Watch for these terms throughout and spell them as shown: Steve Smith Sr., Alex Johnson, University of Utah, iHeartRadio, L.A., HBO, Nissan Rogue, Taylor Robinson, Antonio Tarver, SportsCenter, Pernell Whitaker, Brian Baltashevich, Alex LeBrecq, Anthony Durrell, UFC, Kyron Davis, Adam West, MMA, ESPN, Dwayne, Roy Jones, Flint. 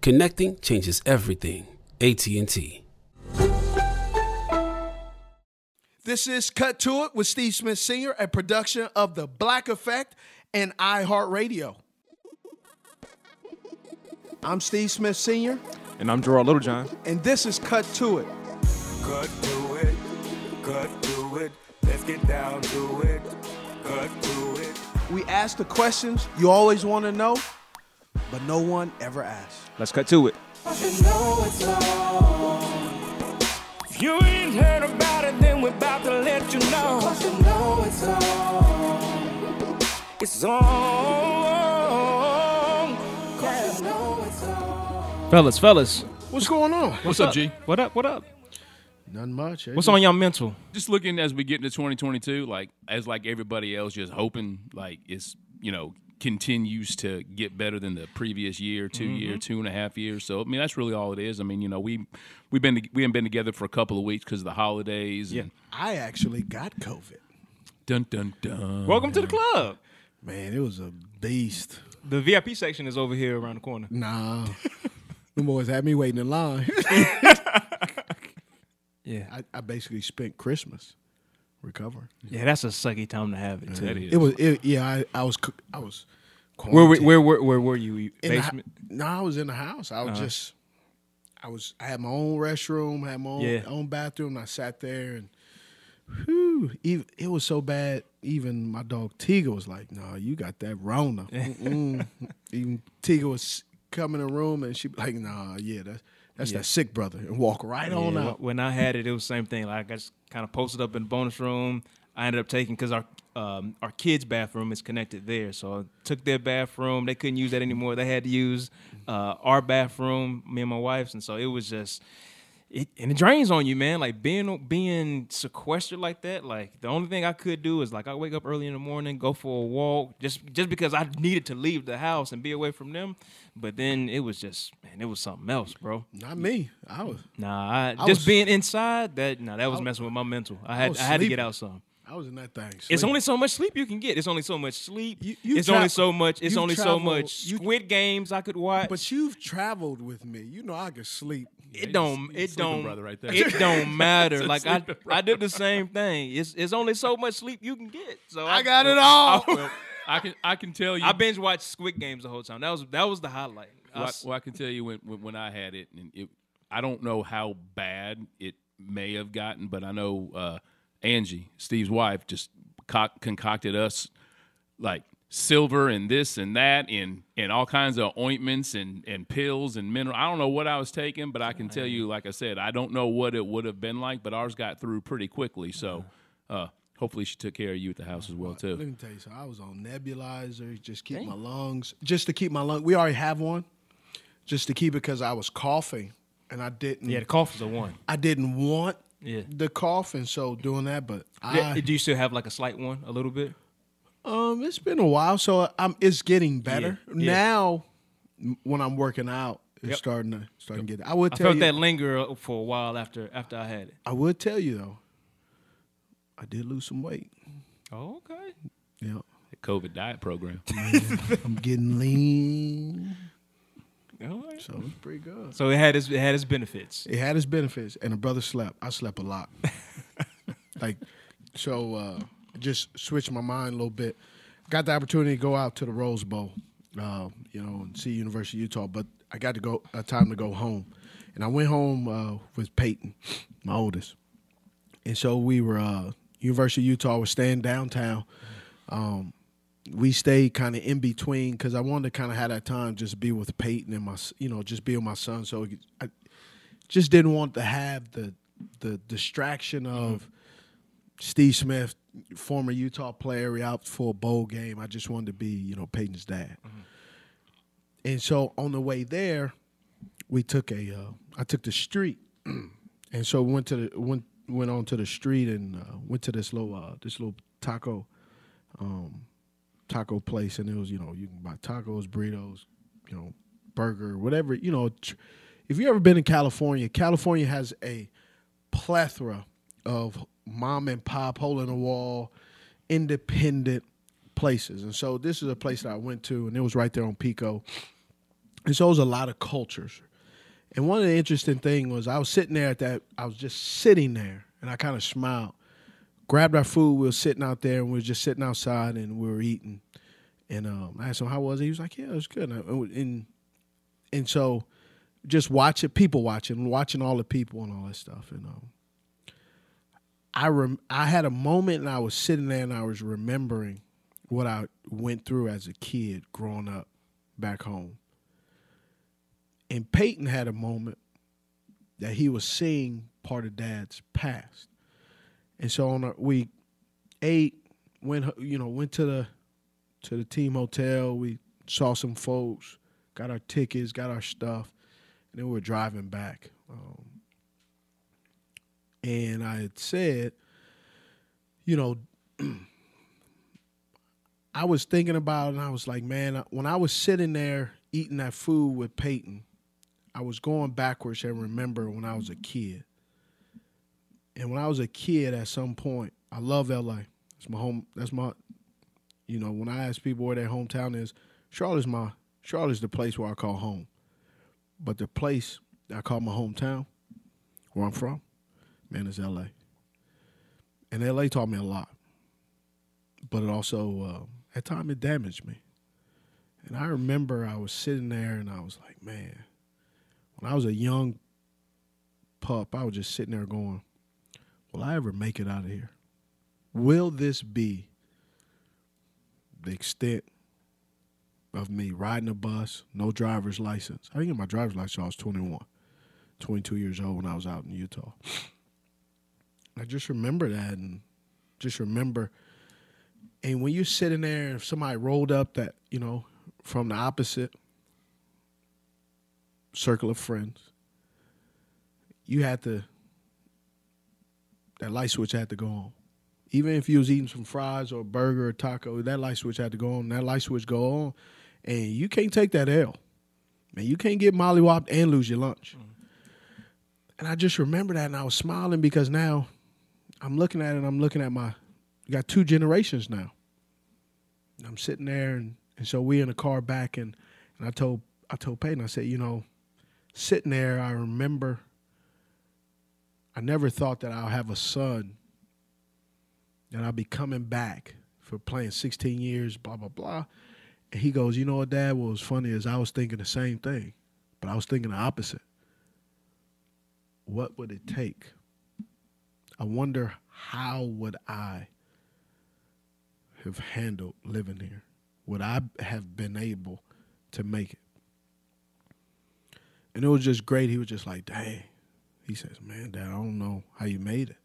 Connecting changes everything. AT&T. This is Cut To It with Steve Smith Sr., a production of The Black Effect and iHeartRadio. I'm Steve Smith Sr. And I'm Gerard Littlejohn. And this is Cut To It. Cut to it. Cut to it. Let's get down to it. Cut to it. We ask the questions you always want to know, but no one ever asks. Let's cut to it. You know it's on. If you ain't heard about it, then we're about to let you know. You know it's on. It's on. Yeah. You know it's on. Fellas. What's going on? What's up, G? What up? Nothing much. What's on y'all mental? Just looking as we get into 2022, like everybody else, just hoping like it's, you know, continues to get better than the previous year, 2 year, 2.5 years. So I mean, that's really all it is. I mean, you know, we haven't been together for a couple of weeks because of the holidays. Yeah, and I actually got COVID. Dun dun dun. Welcome to the club, man. It was a beast. The VIP section is over here around the corner. Nah, the boys had me waiting in line. Yeah, I basically spent Christmas recovering. Yeah, that's a sucky time to have it too. It was. I was. Where were you? Basement? No, I was in the house. I was just. I had my own restroom. I had my own bathroom. And I sat there and. Whew, it was so bad. Even my dog Tiga was like, "No, you got that Rona." Even Tiga was coming in the room and she like, "Nah, yeah, that's that sick brother," and walk right on out. When I had it was the same thing. Like I just kind of posted up in the bonus room. I ended up taking, because our kids' bathroom is connected there. So I took their bathroom. They couldn't use that anymore. They had to use our bathroom, me and my wife's. And so it was just, and it drains on you, man. Like being sequestered like that, like the only thing I could do is like I wake up early in the morning, go for a walk, just because I needed to leave the house and be away from them. But then it was just, man, it was something else, bro. Not me. I was being inside. That was messing with my mental. I had to get out some. I was in that thing. Sleep. It's only so much sleep you can get. It's only so much slep. Squid Games I could watch. But you've traveled with me. You know I could sleep. It don't matter. Like I did the same thing. It's only so much sleep you can get. So I got it all. I can tell you. I binge watched Squid Games the whole time. That was the highlight. I can tell you when I had it, and I don't know how bad it may have gotten, but I know Angie, Steve's wife, just concocted us like silver and this and that and all kinds of ointments and pills and mineral. I don't know what I was taking, but I can tell you, like I said, I don't know what it would have been like, but ours got through pretty quickly. So hopefully she took care of you at the house as well, too. Let me tell you something. I was on nebulizers just to keep my lungs. We already have one, just to keep it, because I was coughing and I didn't. Yeah, the cough was a one. I didn't want. Yeah, the cough, and so doing that, but do you still have like a slight one, a little bit? It's been a while, so it's getting better now. When I'm working out, it's starting to get. I felt that linger for a while after I had it. I would tell you though, I did lose some weight. Oh, okay. Yeah, the COVID diet program. I'm getting lean. Right. So it was pretty good. So it had its benefits. It had its benefits, and a brother slept. I slept a lot. Just switched my mind a little bit. Got the opportunity to go out to the Rose Bowl, and see University of Utah. But I got to go home, And I went home with Peyton, my oldest. And so we were, University of Utah was staying downtown. We stayed kind of in between because I wanted to kind of have that time just be with Peyton and my, you know, just be with my son. So I just didn't want to have the distraction of Steve Smith, former Utah player, out for a bowl game. I just wanted to be, you know, Peyton's dad. Mm-hmm. And so on the way there, we took a, I took the street, and so we went to the went onto the street and went to this little taco. Taco place, and it was, you know, you can buy tacos, burritos, you know, burger, whatever, you know. If you ever been in California, California has a plethora of mom and pop, hole in the wall, independent places. And so this is a place that I went to, and it was right there on Pico. And so it was a lot of cultures. And one of the interesting things was I was sitting there at that, I was just sitting there, and I kind of smiled. Grabbed our food, we were sitting out there, and we were just sitting outside, and we were eating. And I asked him, how was it? He was like, yeah, it was good. And so just watching, people watching all the people and all that stuff. And I had a moment, and I was sitting there, and I was remembering what I went through as a kid growing up back home. And Peyton had a moment that he was seeing part of Dad's past. And so on we ate, went to the team hotel. We saw some folks, got our tickets, got our stuff, and then we were driving back. And I had said, you know, I was thinking about it, and I was like, man, when I was sitting there eating that food with Peyton, I was going backwards and remember when I was a kid. And when I was a kid, at some point, I loved L.A. It's my home. That's my, you know, when I ask people where their hometown is, Charlotte's the place where I call home. But the place that I call my hometown, where I'm from, man, is L.A. And L.A. taught me a lot. But it also, at times, it damaged me. And I remember I was sitting there and I was like, man, when I was a young pup, I was just sitting there going, will I ever make it out of here? Will this be the extent of me riding a bus, no driver's license? I didn't get my driver's license until I was 22 years old when I was out in Utah. I just remember that and just remember. And when you're sitting there, if somebody rolled up that, you know, from the opposite circle of friends, you had to, that light switch had to go on. Even if you was eating some fries or a burger or taco, that light switch had to go on. That light switch go on, and you can't take that L. Man, you can't get mollywopped and lose your lunch. Mm-hmm. And I just remember that, and I was smiling because now I'm looking at it, and I'm looking at my, you got two generations now. And I'm sitting there, and so we in the car back, and I told Peyton, I said, you know, sitting there, I remember I never thought that I'll have a son, that I'll be coming back for playing 16 years, blah, blah, blah. And he goes, you know what, Dad, what was funny is I was thinking the same thing, but I was thinking the opposite. What would it take? I wonder how would I have handled living here? Would I have been able to make it? And it was just great. He was just like, dang. He says, man, Dad, I don't know how you made it.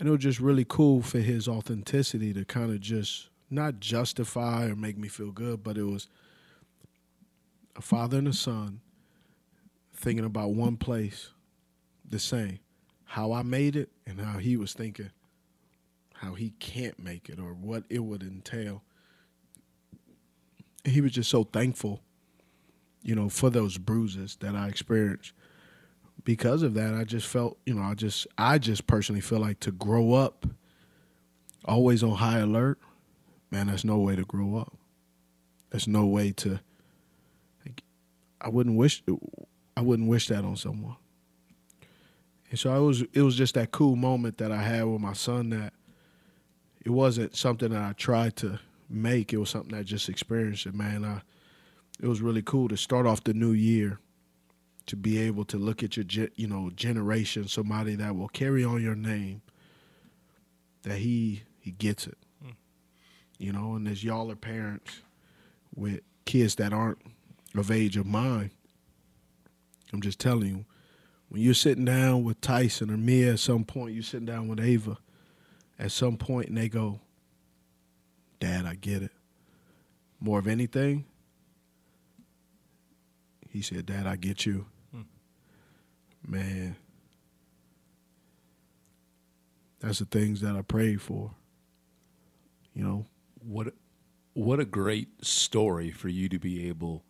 And it was just really cool for his authenticity to kind of just not justify or make me feel good, but it was a father and a son thinking about one place the same, how I made it and how he was thinking how he can't make it or what it would entail. And he was just so thankful, you know, for those bruises that I experienced. Because of that, I just felt, you know, I just personally feel like to grow up always on high alert, man, that's no way to grow up. That's no way to, like, I wouldn't wish that on someone. And so it was just that cool moment that I had with my son that it wasn't something that I tried to make. It was something I just experienced. And, man, it was really cool to start off the new year to be able to look at your, you know, generation, somebody that will carry on your name, that he gets it. Mm. You know, and as y'all are parents with kids that aren't of age of mine, I'm just telling you, when you're sitting down with Tyson or Mia at some point, you're sitting down with Ava at some point, and they go, "Dad, I get it." More of anything, he said, "Dad, I get you." Hmm. Man, that's the things that I prayed for. You know, what a great story for you to be able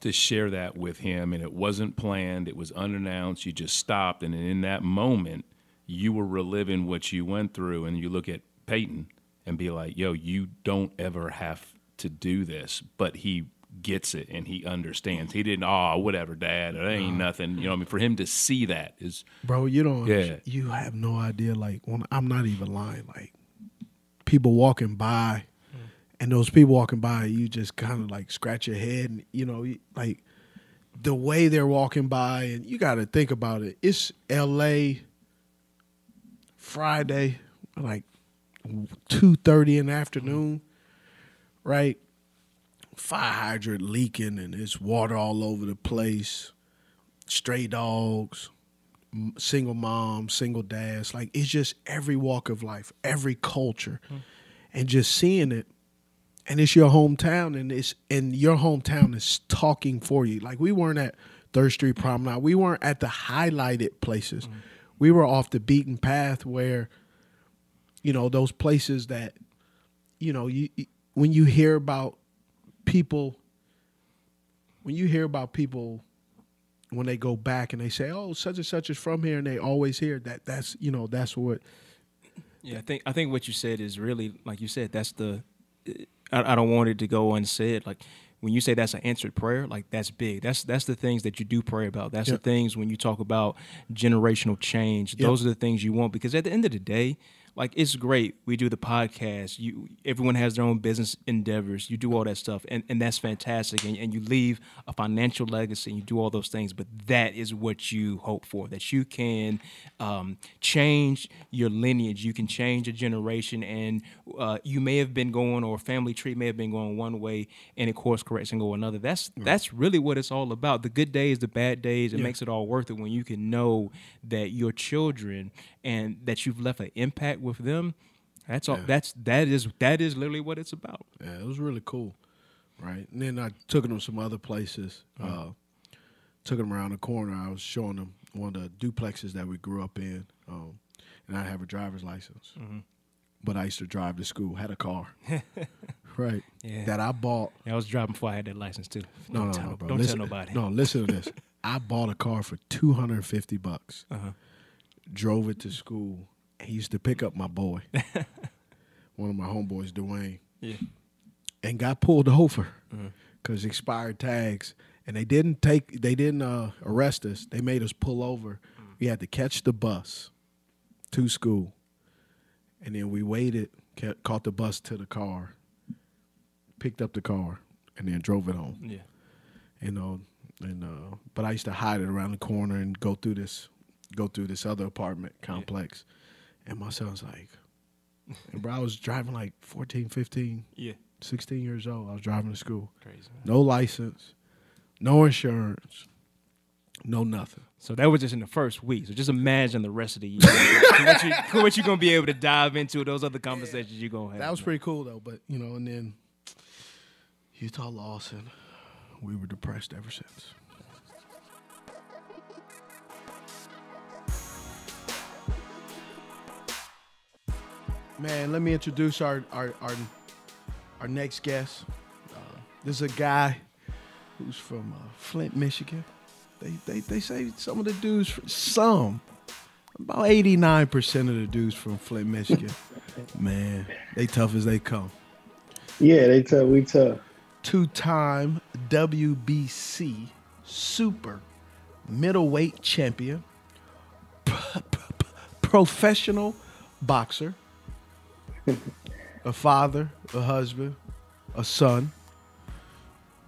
to share that with him. And it wasn't planned. It was unannounced. You just stopped. And in that moment, you were reliving what you went through. And you look at Peyton and be like, yo, you don't ever have to do this. But he gets it and he understands. He didn't, oh, whatever, Dad, it ain't nothing. You know what I mean? For him to see that is. Bro, you don't, you have no idea. Like, when, I'm not even lying. Like, people walking by. And those people walking by, you just kind of like scratch your head, and you know, like the way they're walking by, and you got to think about it. It's L.A. Friday, like 2:30 in the afternoon, right? Fire hydrant leaking, and it's water all over the place. Stray dogs, single moms, single dads. Like, it's just every walk of life, every culture, and just seeing it. And it's your hometown, and your hometown is talking for you. Like, we weren't at Third Street Promenade. We weren't at the highlighted places. Mm-hmm. We were off the beaten path where, you know, those places that, you know, when you hear about people, when they go back and they say, oh, such and such is from here, and they always hear that, that's, you know, that's what. Yeah, I think what you said is really, like you said, that's the I don't want it to go unsaid. Like, when you say that's an answered prayer, like, that's big. That's the things that you do pray about. That's the things when you talk about generational change. Yep. Those are the things you want, because at the end of the day, like, it's great. We do the podcast. Everyone has their own business endeavors. You do all that stuff, and that's fantastic. And you leave a financial legacy, and you do all those things. But that is what you hope for, that you can change your lineage. You can change a generation, and you may have been going, or family tree may have been going one way, and it course corrects and go another. That's really what it's all about. The good days, the bad days, it makes it all worth it when you can know that your children and that you've left an impact with them. That's all. That is literally what it's about. Yeah, it was really cool, right? And then I took them some other places. Took them around the corner. I was showing them one of the duplexes that we grew up in, and I have a driver's license, but I used to drive to school. Had a car, right? Yeah. That I bought. Yeah, I was driving before I had that license too. No, bro. Don't tell nobody. No, listen to this. I bought a car for $250. Drove it to school. He used to pick up my boy, one of my homeboys, Dwayne, and got pulled over because expired tags. And they didn't arrest us. They made us pull over. We had to catch the bus to school, and then we waited, caught the bus to the car, picked up the car, and then drove it home. Yeah, you know. And but I used to hide it around the corner and go through this other apartment complex. Yeah. And my son's like, and bro, I was driving like 14, 15, 16 years old. I was driving to school. Crazy. No license, no insurance, no nothing. So that was just in the first week. So just imagine the rest of the year. What you going to be able to dive into, those other conversations you're going to have. That was pretty cool, though. But, you know, and then Utah lost, and we were depressed ever since. Man, let me introduce our next guest. This is a guy who's from Flint, Michigan. They say some of the dudes, about 89% of the dudes from Flint, Michigan. Man, they tough as they come. Yeah, they tough. We tough. 2-time WBC super middleweight champion, professional boxer. A father, a husband, a son,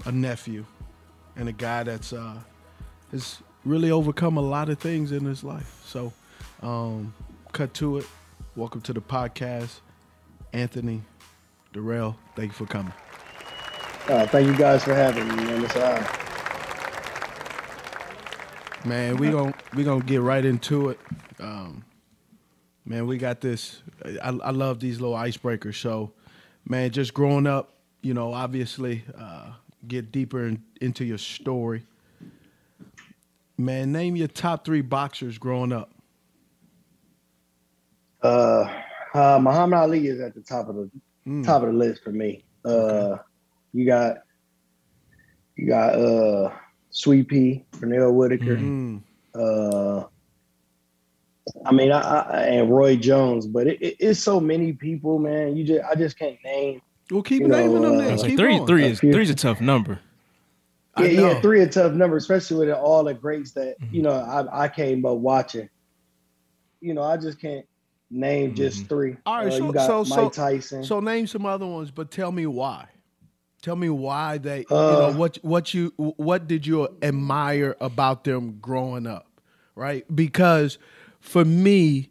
a nephew, and a guy that's has really overcome a lot of things in his life. So, Cut To It. Welcome to the podcast, Anthony Durrell. Thank you for coming. Thank you guys for having me, man. It's an honor. Man, we gonna get right into it. Man, we got this. I love these little icebreakers. So, man, just growing up, you know, obviously, get deeper into your story. Man, name your top three boxers growing up. Muhammad Ali is at the top of the list for me. Okay. You got Sweet Pea, Pernell Whitaker. Mm-hmm. I mean, and Roy Jones, but it's so many people, man. I just can't name. Well, keep naming them. Then. Three is a tough number. Yeah, three a tough number, especially with all the greats that I came up watching. You know, I just can't name just three. All right, so you got Mike Tyson. So name some other ones, but tell me why. Tell me why they, what did you admire about them growing up, right? Because for me,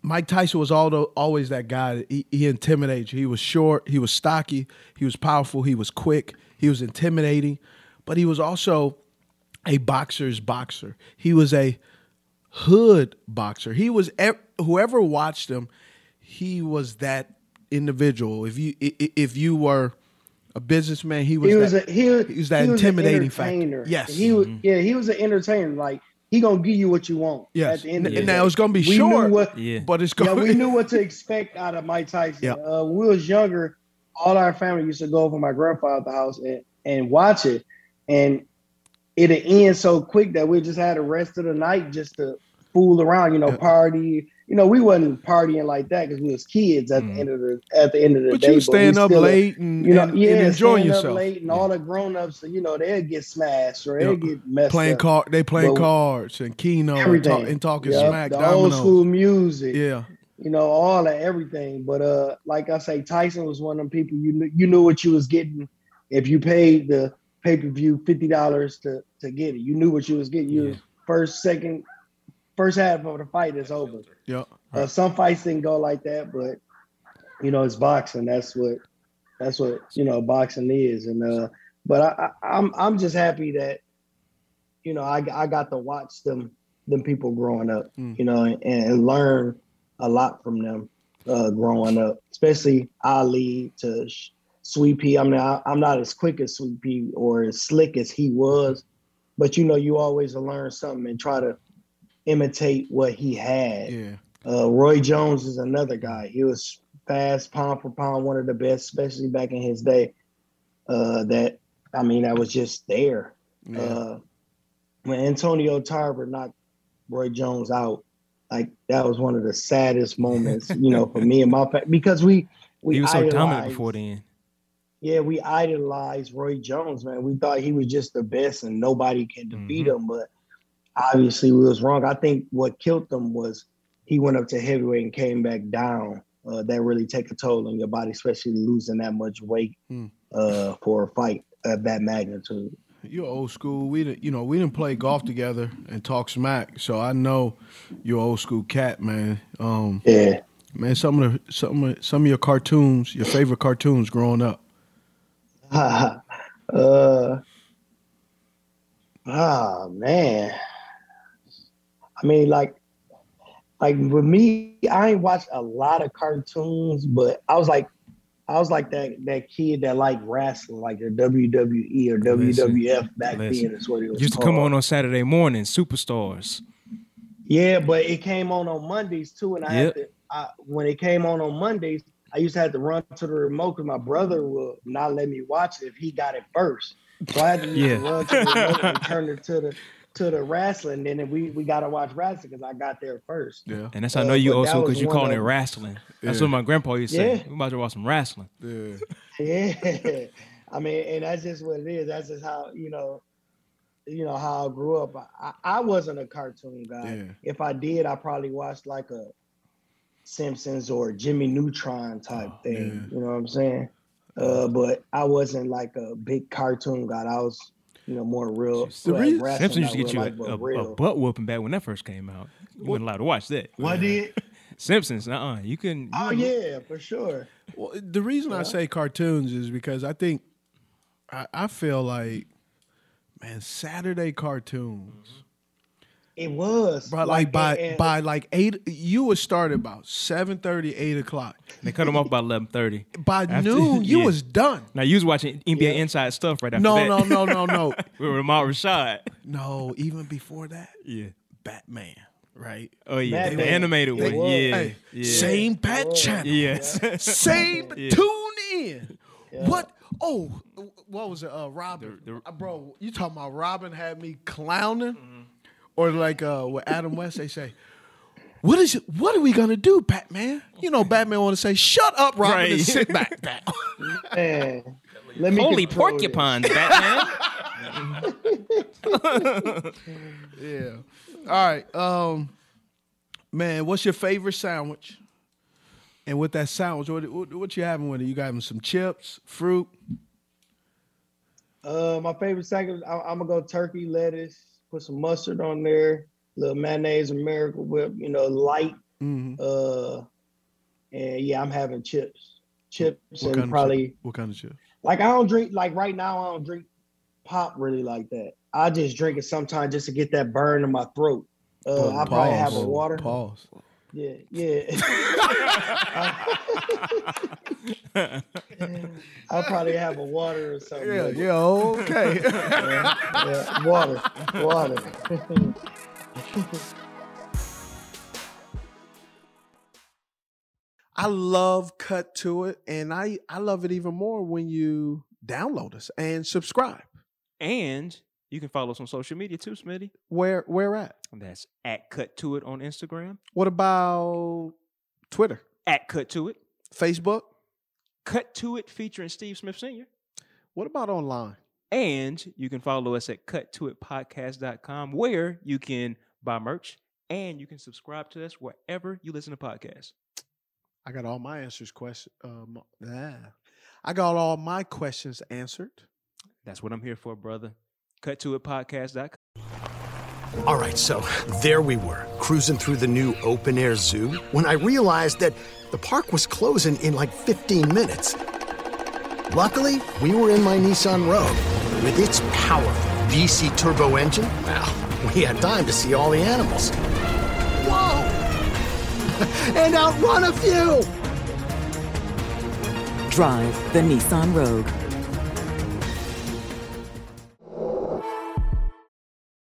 Mike Tyson was always that guy. He intimidated you. He was short. He was stocky. He was powerful. He was quick. He was intimidating. But he was also a boxer's boxer. He was a hood boxer. He was, whoever watched him, he was that individual. If you were a businessman, he was that intimidating factor. Yes. He was an entertainer. Like, he gonna give you what you want. Yes. At the end of the day. Now it's gonna be short, but it's gonna. Yeah, we knew what to expect out of Mike Tyson. Yeah. When we was younger, all our family used to go over my grandfather's house and watch it, and it'd end so quick that we just had the rest of the night just to fool around, party. You know, we wasn't partying like that because we was kids at the end of the day. But you staying up late and enjoying yourself. Up late and all the grown ups, they'll get smashed or they'll get messed up. They playing cards and Keno and talking smack. The old school music. Yeah. You know, all of everything. But like I say, Tyson was one of them people you knew what you was getting if you paid the pay-per-view $50 to get it. You knew what you was getting. You was first half of the fight is over. Yeah, some fights didn't go like that, but it's boxing. That's what boxing is. And but I'm just happy that I got to watch them people growing up. And learn a lot from them growing up, especially Ali to Sweet Pea. I mean, I'm not as quick as Sweet Pea or as slick as he was, but you always learn something and try to imitate what he had. Yeah. Roy Jones is another guy. He was fast, pound for pound, one of the best, especially back in his day. That was just there. Yeah. When Antonio Tarver knocked Roy Jones out, like, that was one of the saddest moments, for me and my family, because we he was idolized, so dominant before the end. Yeah, we idolized Roy Jones, man. We thought he was just the best and nobody can defeat him, but obviously, we was wrong. I think what killed him was he went up to heavyweight and came back down. That really takes a toll on your body, especially losing that much weight for a fight of that magnitude. You're old school. We didn't play golf together and talk smack, so I know you're old school cat, man. Man, some of your cartoons, your favorite cartoons growing up. Man. I mean, like with me, I ain't watched a lot of cartoons, but I was like that kid that liked wrestling, like the WWE or WWF back then. Is what it was used to called. Come on Saturday morning, Superstars. Yeah, but it came on Mondays too, and when it came on Mondays, I used to have to run to the remote because my brother would not let me watch it if he got it first. So I had to run to the remote and turn it to the wrestling, and then we got to watch wrestling because I got there first. Yeah, and that's how I know you also, because you calling it wrestling. That's what my grandpa used to say. We about to watch some wrestling. Yeah. Yeah. I mean, and that's just what it is. That's just how, how I grew up. I wasn't a cartoon guy. Yeah. If I did, I probably watched like a Simpsons or Jimmy Neutron type thing. Yeah. You know what I'm saying? But I wasn't like a big cartoon guy. I was you know, more real. Simpson used to get you a butt whooping back when that first came out. You weren't allowed to watch that. Why did Simpsons? You couldn't. Oh yeah, for sure. Well, the reason I say cartoons is because I think I feel like, man, Saturday cartoons. Mm-hmm. It was, but by like 8, you would start about 7:30, 8 o'clock. They cut them off by 11:30. By noon, you was done. Now you was watching NBA Inside Stuff right after that. No. We were Ahmad Rashad. No, even before that. Yeah, Batman. Right. Oh yeah, Batman. The animated one. Yeah. Hey, same Pat channel. Yes. Yeah. Same tune in. Yeah. What? Oh, what was it? Robin. Bro, you talking about Robin had me clowning. Mm-hmm. Or like with Adam West, they say, "What are we gonna do, Batman?" You know, Batman want to say, "Shut up, Robin, and sit back down." Man, holy porcupines, Batman! Yeah. All right, man. What's your favorite sandwich? And with that sandwich, what you having with it? You got some chips, fruit? My favorite sandwich. I'm gonna go turkey, lettuce. Put some mustard on there, a little mayonnaise and Miracle Whip, you know, light. Mm-hmm. And I'm having chips. What kind of chips? Like I don't drink, like right now I don't drink pop really like that. I just drink it sometimes just to get that burn in my throat. I probably have a water. Pause. Yeah. I'll probably have a water or something. Okay. Water. I love Cut To It, and I love it even more when you download us and subscribe. And you can follow us on social media too, Smitty. Where at? That's at Cut To It on Instagram. What about Twitter? At Cut To It. Facebook? Cut To It featuring Steve Smith Sr. What about online? And you can follow us at cuttoitpodcast.com, where you can buy merch and you can subscribe to us wherever you listen to podcasts. I got all my questions answered. That's what I'm here for, brother. CutToItPodcast.com. All right, so there we were, cruising through the new open-air zoo, when I realized that the park was closing in like 15 minutes. Luckily, we were in my Nissan Rogue. With its powerful VC turbo engine, well, we had time to see all the animals. Whoa! And outrun a few! Drive the Nissan Rogue.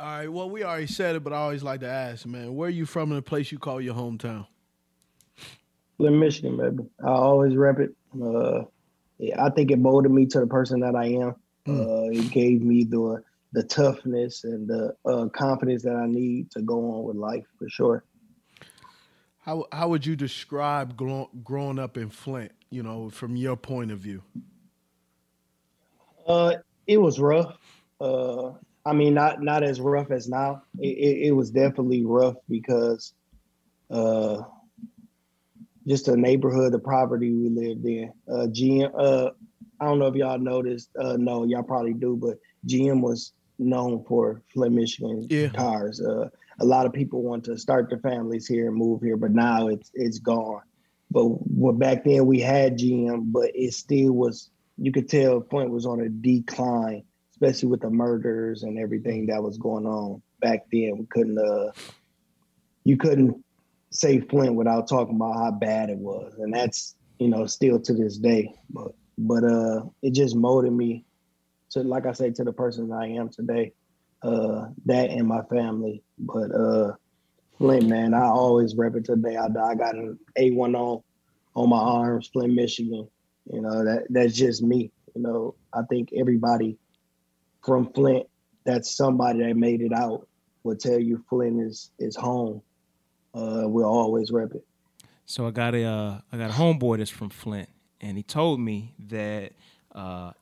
All right, well, we already said it, but I always like to ask, man, where are you from in the place you call your hometown? Flint, Michigan, baby. I always rep it. I think it molded me to the person that I am. It gave me the toughness and the confidence that I need to go on with life, for sure. How would you describe growing up in Flint, you know, from your point of view? It was rough. I mean, not as rough as now. It was definitely rough because just the neighborhood, the poverty we lived in. I don't know if y'all noticed. No, y'all probably do, but GM was known for Flint, Michigan cars. A lot of people want to start their families here and move here, but now it's gone. But back then we had GM, but it still was. You could tell Flint was on a decline, especially with the murders and everything that was going on back then. We couldn't, you couldn't say Flint without talking about how bad it was. And that's, you know, still to this day, but it just molded me to, like I say, to the person I am today, that and my family. But, Flint, man, I always rep it today. I got an A1 on my arms, Flint, Michigan, you know, that's just me. You know, I think everybody from Flint, that's somebody that made it out will tell you Flint is home. We'll always rep it. So I got a homeboy that's from Flint, and he told me that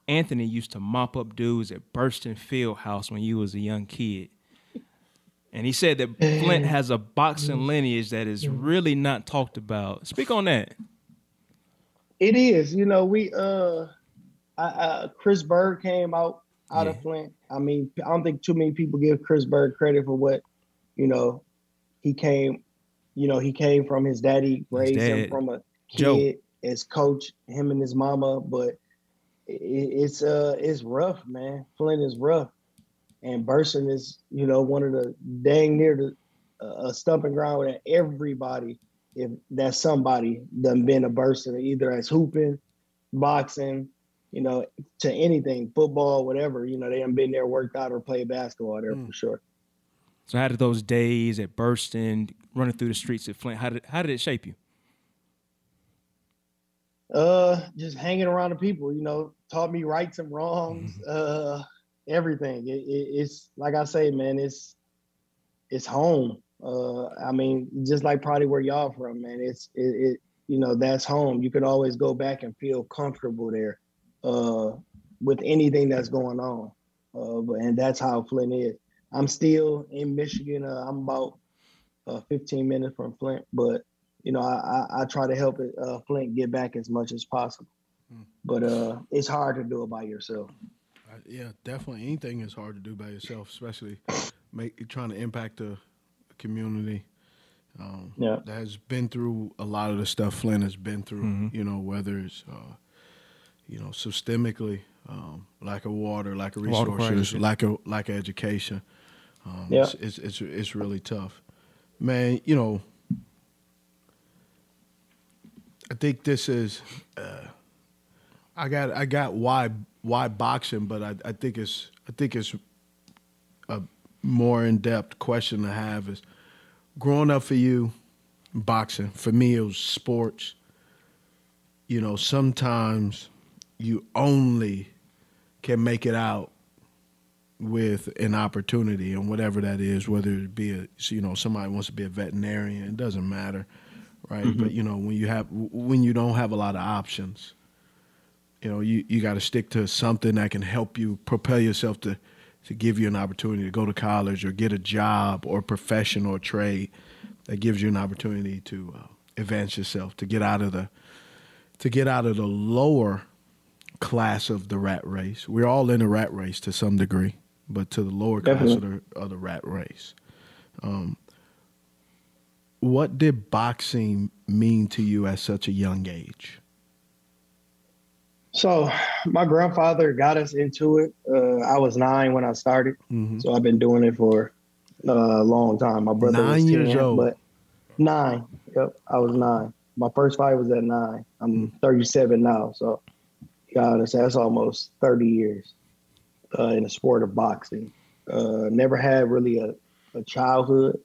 Anthony used to mop up dudes at Burston Fieldhouse when you was a young kid. And he said that Flint has a boxing lineage that is really not talked about. Speak on that. It is. You know, we Chris Burge came out of Flint. I mean, I don't think too many people give Chris Burge credit for what, you know, he came from. His daddy raised him from a kid, Joe, as coach, him and his mama. But it's rough, man. Flint is rough. And Burson is, you know, one of the dang near the stumping ground that everybody, if that's somebody, done been a Burson, either as hooping, boxing, you know, to anything, football, whatever. You know, they done been there, worked out, or played basketball there for sure. So how did those days at Burson, running through the streets at Flint, how did it shape you? Just hanging around the people, you know, taught me rights and wrongs. Mm-hmm. Everything. It's like I say, man, it's home. I mean, just like probably where y'all from, man, it's you know, that's home. You could always go back and feel comfortable there with anything that's going on. And that's how Flint is. I'm still in Michigan. I'm about 15 minutes from Flint, but, you know, I try to help Flint get back as much as possible. But it's hard to do it by yourself. Yeah, definitely. Anything is hard to do by yourself, especially trying to impact a community that has been through a lot of the stuff Flint has been through, you know, whether it's, you know, systemically, lack of water, lack of resources, lack of education. It's really tough. Man, you know, I think this is I got why boxing, but I think it's a more in-depth question to have is, growing up for you, boxing, for me it was sports. You know, sometimes you only can make it out with an opportunity, and whatever that is, whether it be somebody wants to be a veterinarian, it doesn't matter, right? Mm-hmm. But you know, when you don't have a lot of options, you know, you got to stick to something that can help you propel yourself to give you an opportunity to go to college or get a job or profession or trade that gives you an opportunity to advance yourself, to get out of the lower class of the rat race. We're all in a rat race to some degree, but to the lower class of the rat race. What did boxing mean to you at such a young age? So my grandfather got us into it. I was 9 when I started, so I've been doing it for a long time. My brother was 10, years old. But 9. Yep, I was 9. My first fight was at 9. I'm 37 now, so God, that's almost 30 years in the sport of boxing. Never had really a childhood.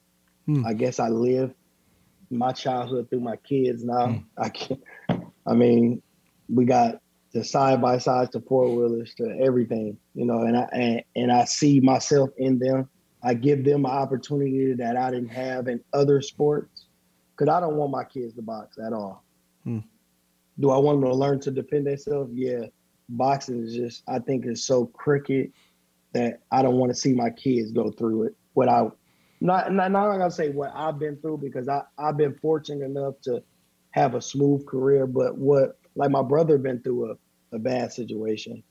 I guess I live my childhood through my kids now. I can't. I mean, we got the side-by-sides, to four-wheelers, to everything, you know, and I see myself in them. I give them an opportunity that I didn't have in other sports, because I don't want my kids to box at all. Do I want them to learn to defend themselves? Yeah. Boxing is just, I think it's so crooked that I don't want to see my kids go through it. Not going to say what I've been through, because I've been fortunate enough to have a smooth career, but like my brother been through a bad situation,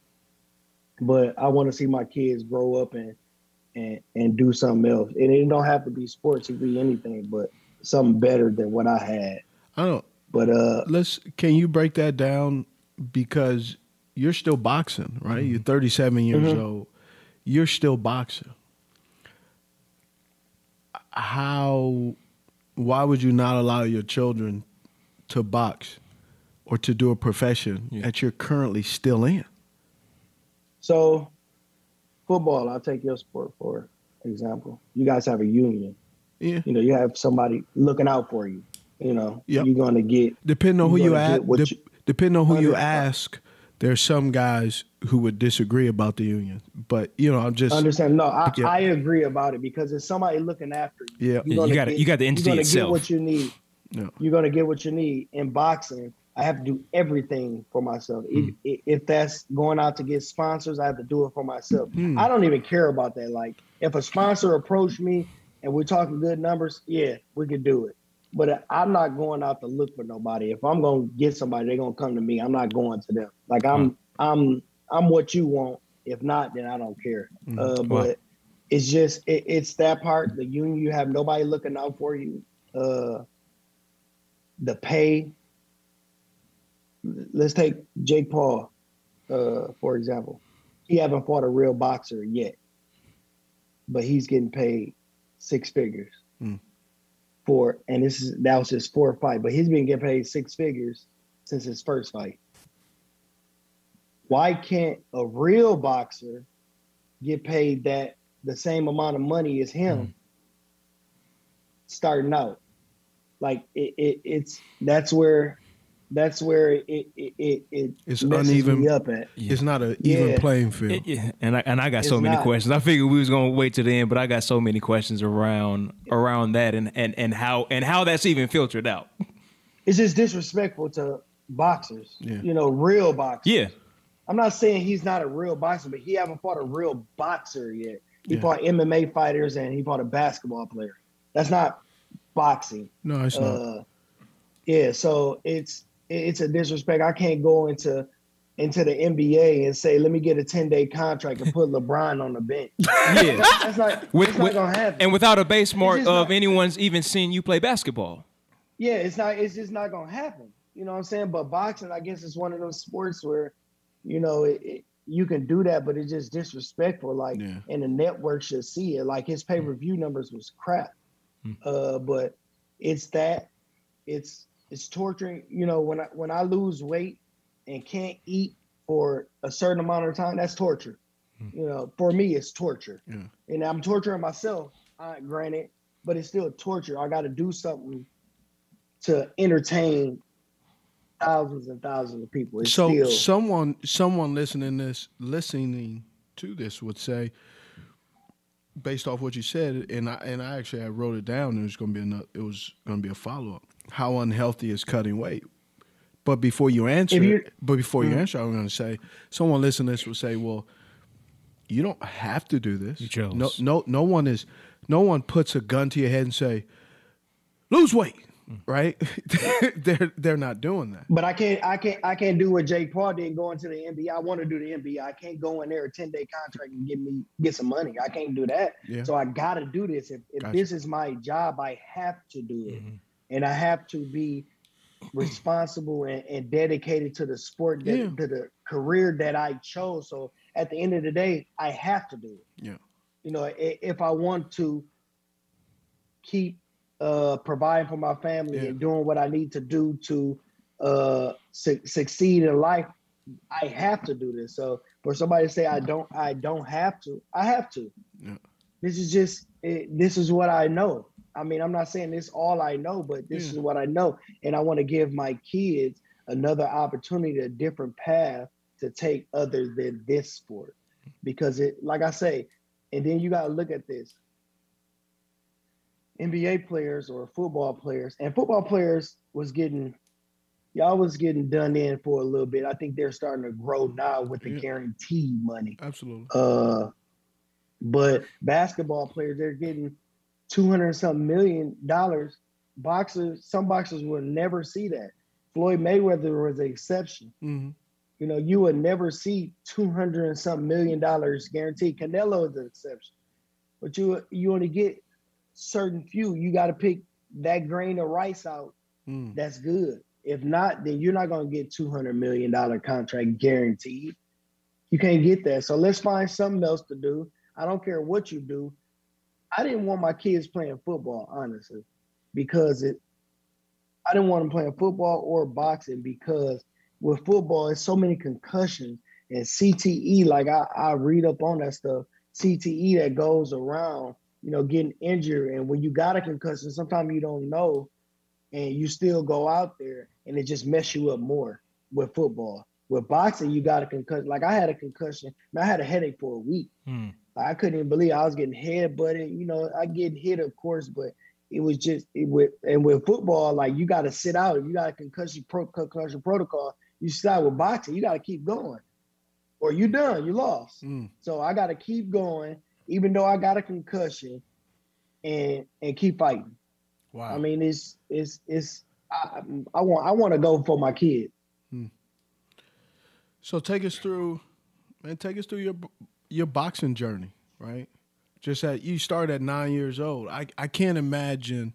but I want to see my kids grow up and do something else. And it don't have to be sports; it could be anything, but something better than what I had. I don't. But can you break that down? Because you're still boxing, right? You're 37 years old. You're still boxing. How? Why would you not allow your children to box or to do a profession that you're currently still in? So football, I'll take your sport for example. You guys have a union. Yeah. You know, you have somebody looking out for you. You know, you're going to get... Depending on who you ask, there's some guys who would disagree about the union, but you know, I'm just understand. No, I agree about it because it's somebody looking after you. Yeah, you got the entity itself. You're gonna get what you need. Yeah. You're gonna get what you need in boxing. I have to do everything for myself. Mm. If that's going out to get sponsors, I have to do it for myself. Mm. I don't even care about that. Like if a sponsor approached me and we're talking good numbers, yeah, we could do it. But I'm not going out to look for nobody. If I'm going to get somebody, they're going to come to me. I'm not going to them. Like I'm what you want. If not, then I don't care. Mm. But it's just, it's that part, the union, you have nobody looking out for you. The pay. Let's take Jake Paul, for example. He haven't fought a real boxer yet, but he's getting paid six figures for, and that was his fourth fight, but he's been getting paid six figures since his first fight. Why can't a real boxer get paid that the same amount of money as him starting out? Like it's that's where it's uneven. Me up at. It's not an even playing field. And I got so many questions. I figured we was gonna wait to the end, but I got so many questions around that and how that's even filtered out. It's just disrespectful to boxers. Yeah. You know, real boxers. Yeah. I'm not saying he's not a real boxer, but he haven't fought a real boxer yet. He fought MMA fighters and he fought a basketball player. That's not boxing. No, it's not. Yeah, so it's a disrespect. I can't go into the NBA and say, let me get a 10-day contract and put LeBron on the bench. Yeah. That's not going to happen. And without a base mark of anyone's even seen you play basketball. Yeah, it's just not going to happen. You know what I'm saying? But boxing, I guess, is one of those sports where, you know, you can do that, but it's just disrespectful. Like, and the network should see it. Like, his pay-per-view numbers was crap. Mm. But it's that. It's torturing, you know, when I lose weight and can't eat for a certain amount of time, that's torture. Mm. You know, for me, it's torture. Yeah. And I'm torturing myself, granted, but it's still torture. I got to do something to entertain thousands and thousands of people. It's so still... someone listening to this would say, based off what you said, and I actually wrote it down, and it was going to be a follow-up. How unhealthy is cutting weight? But before you answer, I'm going to say, someone listening to this will say, well, you don't have to do this. You chose. No one puts a gun to your head and say, lose weight, right? they're not doing that. But I can't do what Jake Paul did, go into the NBA. I want to do the NBA. I can't go in there a 10-day contract and get some money. I can't do that. Yeah. So I got to do this. If this is my job, I have to do it. Mm-hmm. And I have to be responsible and dedicated to the sport, to the career that I chose. So at the end of the day, I have to do it. Yeah. You know, if I want to keep providing for my family and doing what I need to do to succeed in life, I have to do this. So for somebody to say I don't have to, I have to. Yeah. This is what I know. I mean, I'm not saying this all I know, but this is what I know. And I want to give my kids another opportunity, a different path to take other than this sport. Because like I say, and then you got to look at this. NBA players or football players, and football players was getting done in for a little bit. I think they're starting to grow now with the guarantee money. Absolutely. But basketball players, they're getting $200-something million. Some boxers will never see that. Floyd Mayweather was an exception. Mm-hmm. You know, you would never see $200-something million guaranteed. Canelo is an exception, but you only get certain few. You got to pick that grain of rice out. Mm. That's good. If not, then you're not going to get $200 million contract guaranteed. You can't get that. So let's find something else to do. I don't care what you do. I didn't want my kids playing football, honestly, because I didn't want them playing football or boxing, because with football, it's so many concussions and CTE. Like I read up on that stuff, CTE that goes around, you know, getting injured. And when you got a concussion, sometimes you don't know and you still go out there and it just mess you up more with football. With boxing, you got a concussion. Like I had a concussion. I had a headache for a week. I couldn't even believe I was getting headbutted. You know, I get hit, of course, but it was just with football, like you got to sit out. If you got a concussion protocol, you sit out. With boxing, you got to keep going, or you done. You lost. So I got to keep going, even though I got a concussion, and keep fighting. Wow. I mean, it's. I want to go for my kid. So take us through your boxing journey, right? Just that you started at 9 years old. I can't imagine,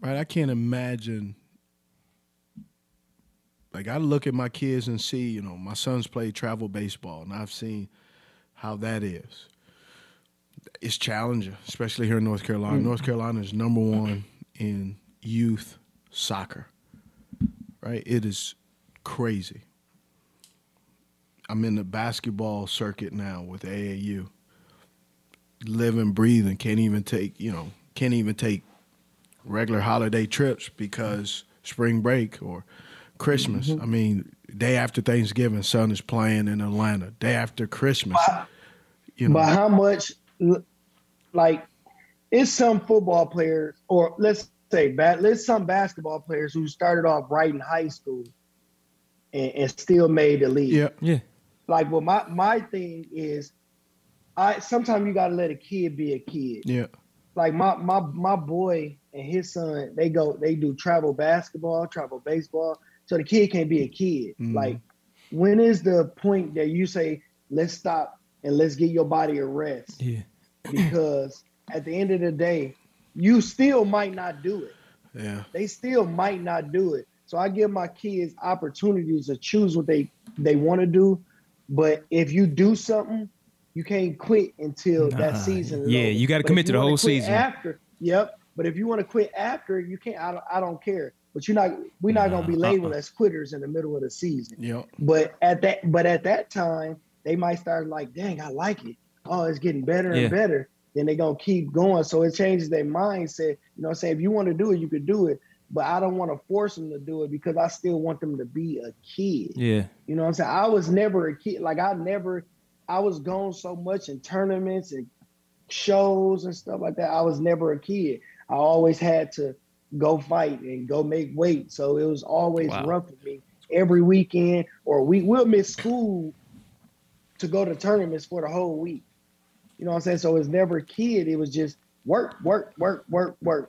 right? I can't imagine. Like I look at my kids and see, you know, my sons play travel baseball, and I've seen how that is. It's challenging, especially here in North Carolina. North Carolina is number one in youth soccer, right? It is crazy. I'm in the basketball circuit now with AAU. Live and breathe, and can't even take regular holiday trips because spring break or Christmas. I mean, day after Thanksgiving, son is playing in Atlanta. Day after Christmas, you know. But how much? Like, it's some football players, or let's some basketball players who started off right in high school and still made the league. Yeah. Like, well, my thing is, sometimes you gotta let a kid be a kid. Yeah. Like my boy and his son, they do travel basketball, travel baseball. So the kid can't be a kid. Like, when is the point that you say, let's stop and let's give your body a rest? Yeah. Because at the end of the day, you still might not do it. Yeah. They still might not do it. So I give my kids opportunities to choose what they want to do. But if you do something, you can't quit until that season. Yeah, you got to commit to the whole season. But if you want to quit after, you can't. I don't care. But we're not going to be labeled as quitters in the middle of the season. Yep. But at that time, they might start like, dang, I like it. Oh, it's getting better and better. Then they're going to keep going. So it changes their mindset. You know what I'm saying? If you want to do it, you could do it. But I don't want to force them to do it because I still want them to be a kid. Yeah. You know what I'm saying? I was never a kid. Like, I was gone so much in tournaments and shows and stuff like that. I was never a kid. I always had to go fight and go make weight. So it was always rough for me. Every weekend or we'll miss school to go to tournaments for the whole week. You know what I'm saying? So it was never a kid. It was just work.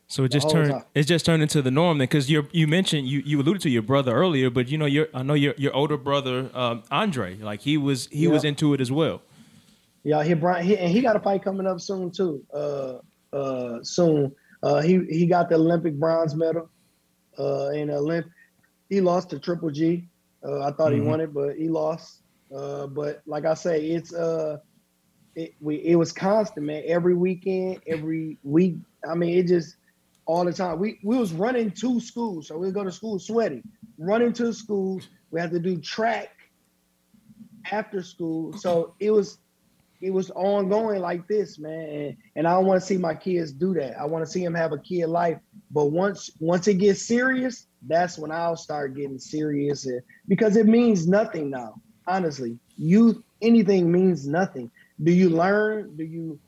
So it just turned into the norm then, because you mentioned you alluded to your brother earlier, but you know your older brother Andre, like he was into it as well. Yeah, he got a fight coming up soon too. He got the Olympic bronze medal in Olympic. He lost to Triple G. I thought he won it, but he lost. But like I say, it's it was constant, man. Every weekend, every week. I mean, it just all the time. We was running to school, so we'd go to school sweaty. Running to school, we had to do track after school. So it was ongoing like this, man. And I don't want to see my kids do that. I want to see them have a kid life. But once it gets serious, that's when I'll start getting serious, because it means nothing now. Honestly, anything means nothing. Do you learn? Do you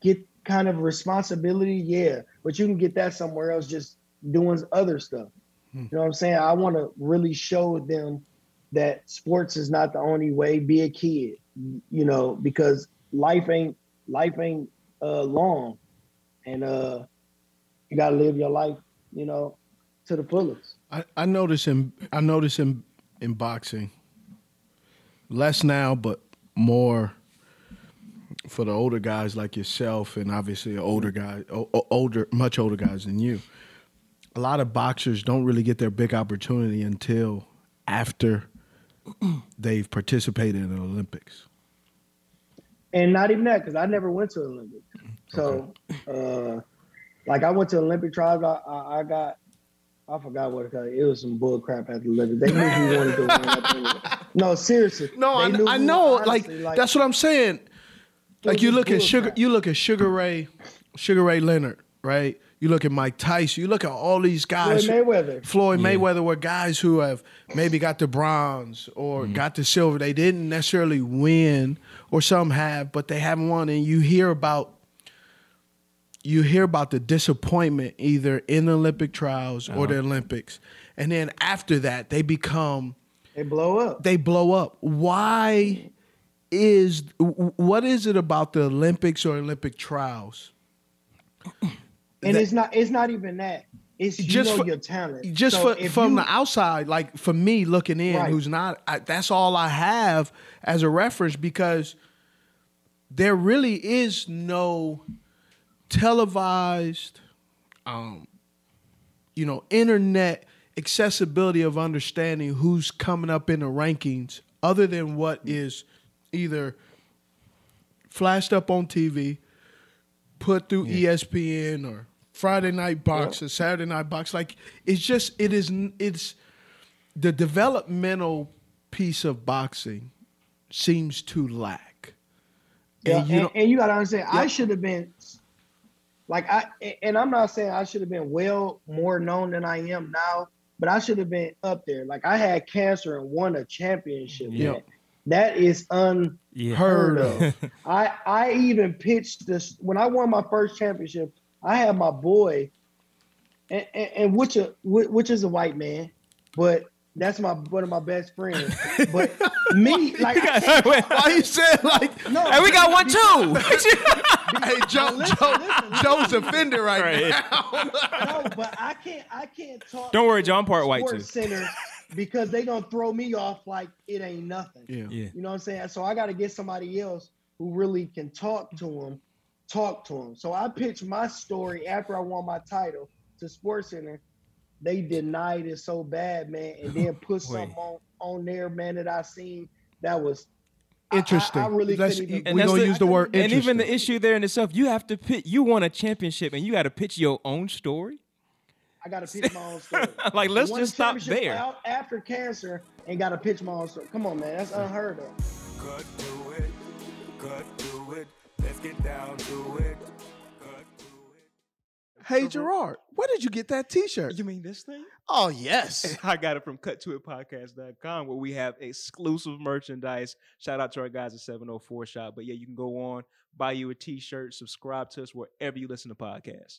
get kind of responsibility? Yeah, but you can get that somewhere else just doing other stuff. You know what I'm saying? I want to really show them that sports is not the only way. Be a kid, you know, because life ain't long, and you gotta live your life, you know, to the fullest. I notice in boxing, less now, but more for the older guys like yourself, and obviously much older guys than you. A lot of boxers don't really get their big opportunity until after they've participated in the Olympics. And not even that, because I never went to the Olympics. So, I went to Olympic trials. I forgot what it was. It was some bull crap at the Olympics. They knew who wanted to win that anyway. No, seriously. No, I know. Honestly, like that's what I'm saying. Like you look at Sugar Ray Leonard, right? You look at Mike Tyson. You look at all these guys. Floyd Mayweather were guys who have maybe got the bronze or got the silver. They didn't necessarily win, or some have, but they haven't won. And you hear about the disappointment either in the Olympic trials or the Olympics. And then after that, they blow up. What is it about the Olympics or Olympic trials? And it's not even that. It's your talent. From the outside, like for me looking in, who's not, that's all I have as a reference, because there really is no televised, internet accessibility of understanding who's coming up in the rankings other than what is either flashed up on TV, put through ESPN or Friday Night Box or Saturday Night Box. Like, it's the developmental piece of boxing seems to lack. And you gotta understand, I should have been I'm not saying I should have been more known than I am now, but I should have been up there. Like, I had cancer and won a championship. Yeah. That is unheard of. I even pitched this when I won my first championship. I had my boy, and which is a white man, but that's one of my best friends. But me, like, why you saying like? No, hey, we got one too. Hey, Joe's offended right now. No, but I can't talk. Don't worry, Joe. I'm part white too. Because they gonna throw me off like it ain't nothing. Yeah. Yeah. You know what I'm saying? So I gotta get somebody else who really can talk to him. So I pitched my story after I won my title to SportsCenter. They denied it so bad, man, and then put something on there, man, that I seen that was interesting. I really couldn't. We're gonna use the word interesting. And even the issue there in itself, you have to pitch. You won a championship, and you got to pitch your own story. I got to pitch my own story. Like, let's just stop there. Out after cancer and got to pitch my own story. Come on, man. That's unheard of. Cut to it. Cut to it. Let's get down to it. Cut to it. Hey, Gerard, where did you get that T-shirt? You mean this thing? Oh, yes. I got it from cuttoitpodcast.com, where we have exclusive merchandise. Shout out to our guys at 704 Shop. But, yeah, you can go on, buy you a T-shirt, subscribe to us wherever you listen to podcasts.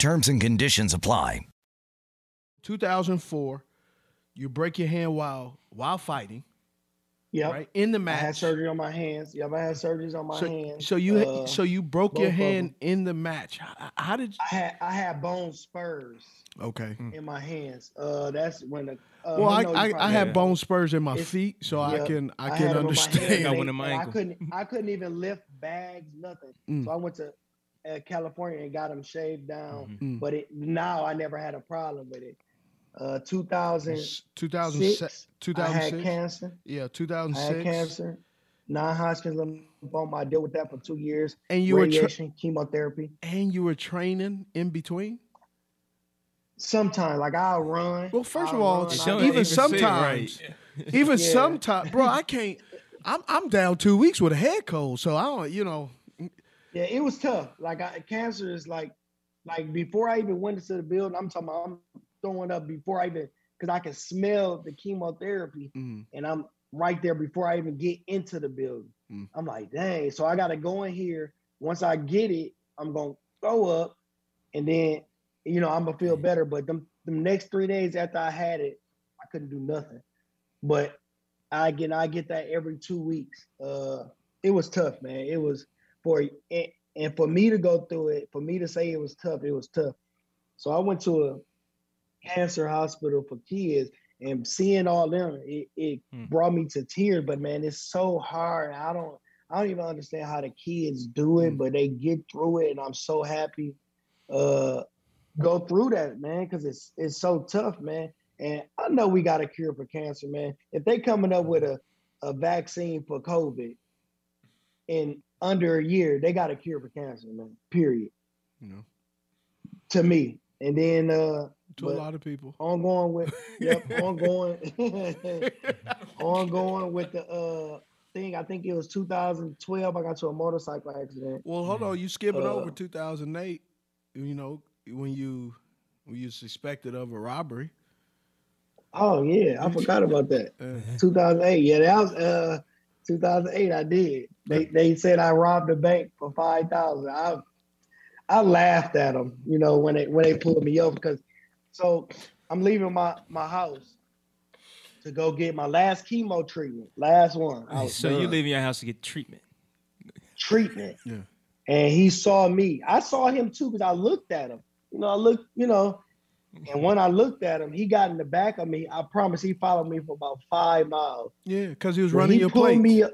Terms and conditions apply. 2004, you break your hand while fighting. Yeah. Right? In the match. I had surgery on my hands. Yep, I had surgeries on my hands. So you broke your hand in the match. How did you... I had bone spurs. Okay. In my hands. That's when the I had bone spurs in my feet, so I can understand. I couldn't even lift bags, nothing. So I went to California and got them shaved down, but now I never had a problem with it. 2006, I had cancer. Yeah, 2006. I had cancer, non-Hodgkin's lymphoma. I dealt with that for 2 years. And you radiation, chemotherapy. And you were training in between? Sometimes, like I'll run. Well, sometimes, bro, I can't. I'm down 2 weeks with a head cold, so I don't, Yeah, it was tough. Like cancer is like before I even went into the building, I'm talking about I'm throwing up before I even, because I can smell the chemotherapy, and I'm right there before I even get into the building. I'm like, dang. So I got to go in here. Once I get it, I'm going to throw up, And then, you know, I'm gonna feel better. But them next 3 days after I had it, I couldn't do nothing. But I get that every 2 weeks. It was tough, man. It was and for me to go through it, for me to say it was tough, it was tough. So I went to a cancer hospital for kids, and seeing all them, it brought me to tears. But man, it's so hard. I don't even understand how the kids do it, but they get through it, and I'm so happy go through that, man, because it's so tough, man. And I know we got a cure for cancer, man. If they coming up with a vaccine for COVID in under a year, they got a cure for cancer, man, period. You know, to me. And then to a lot of people. Ongoing with the thing. I think it was 2012. I got to a motorcycle accident. Well, hold on, you skipping over 2008. You know, when you suspected of a robbery. Oh yeah, I forgot about that. 2008. Yeah, that was 2008. I did. They said I robbed a bank for $5,000. I laughed at them, you know, when they pulled me over, because so I'm leaving my house to go get my last chemo treatment, last one. So you leaving your house to get treatment? Treatment. Yeah. And he saw me. I saw him too, because I looked at him. And when I looked at him, he got in the back of me. I promise he followed me for about 5 miles. Yeah, because he was running your plate. When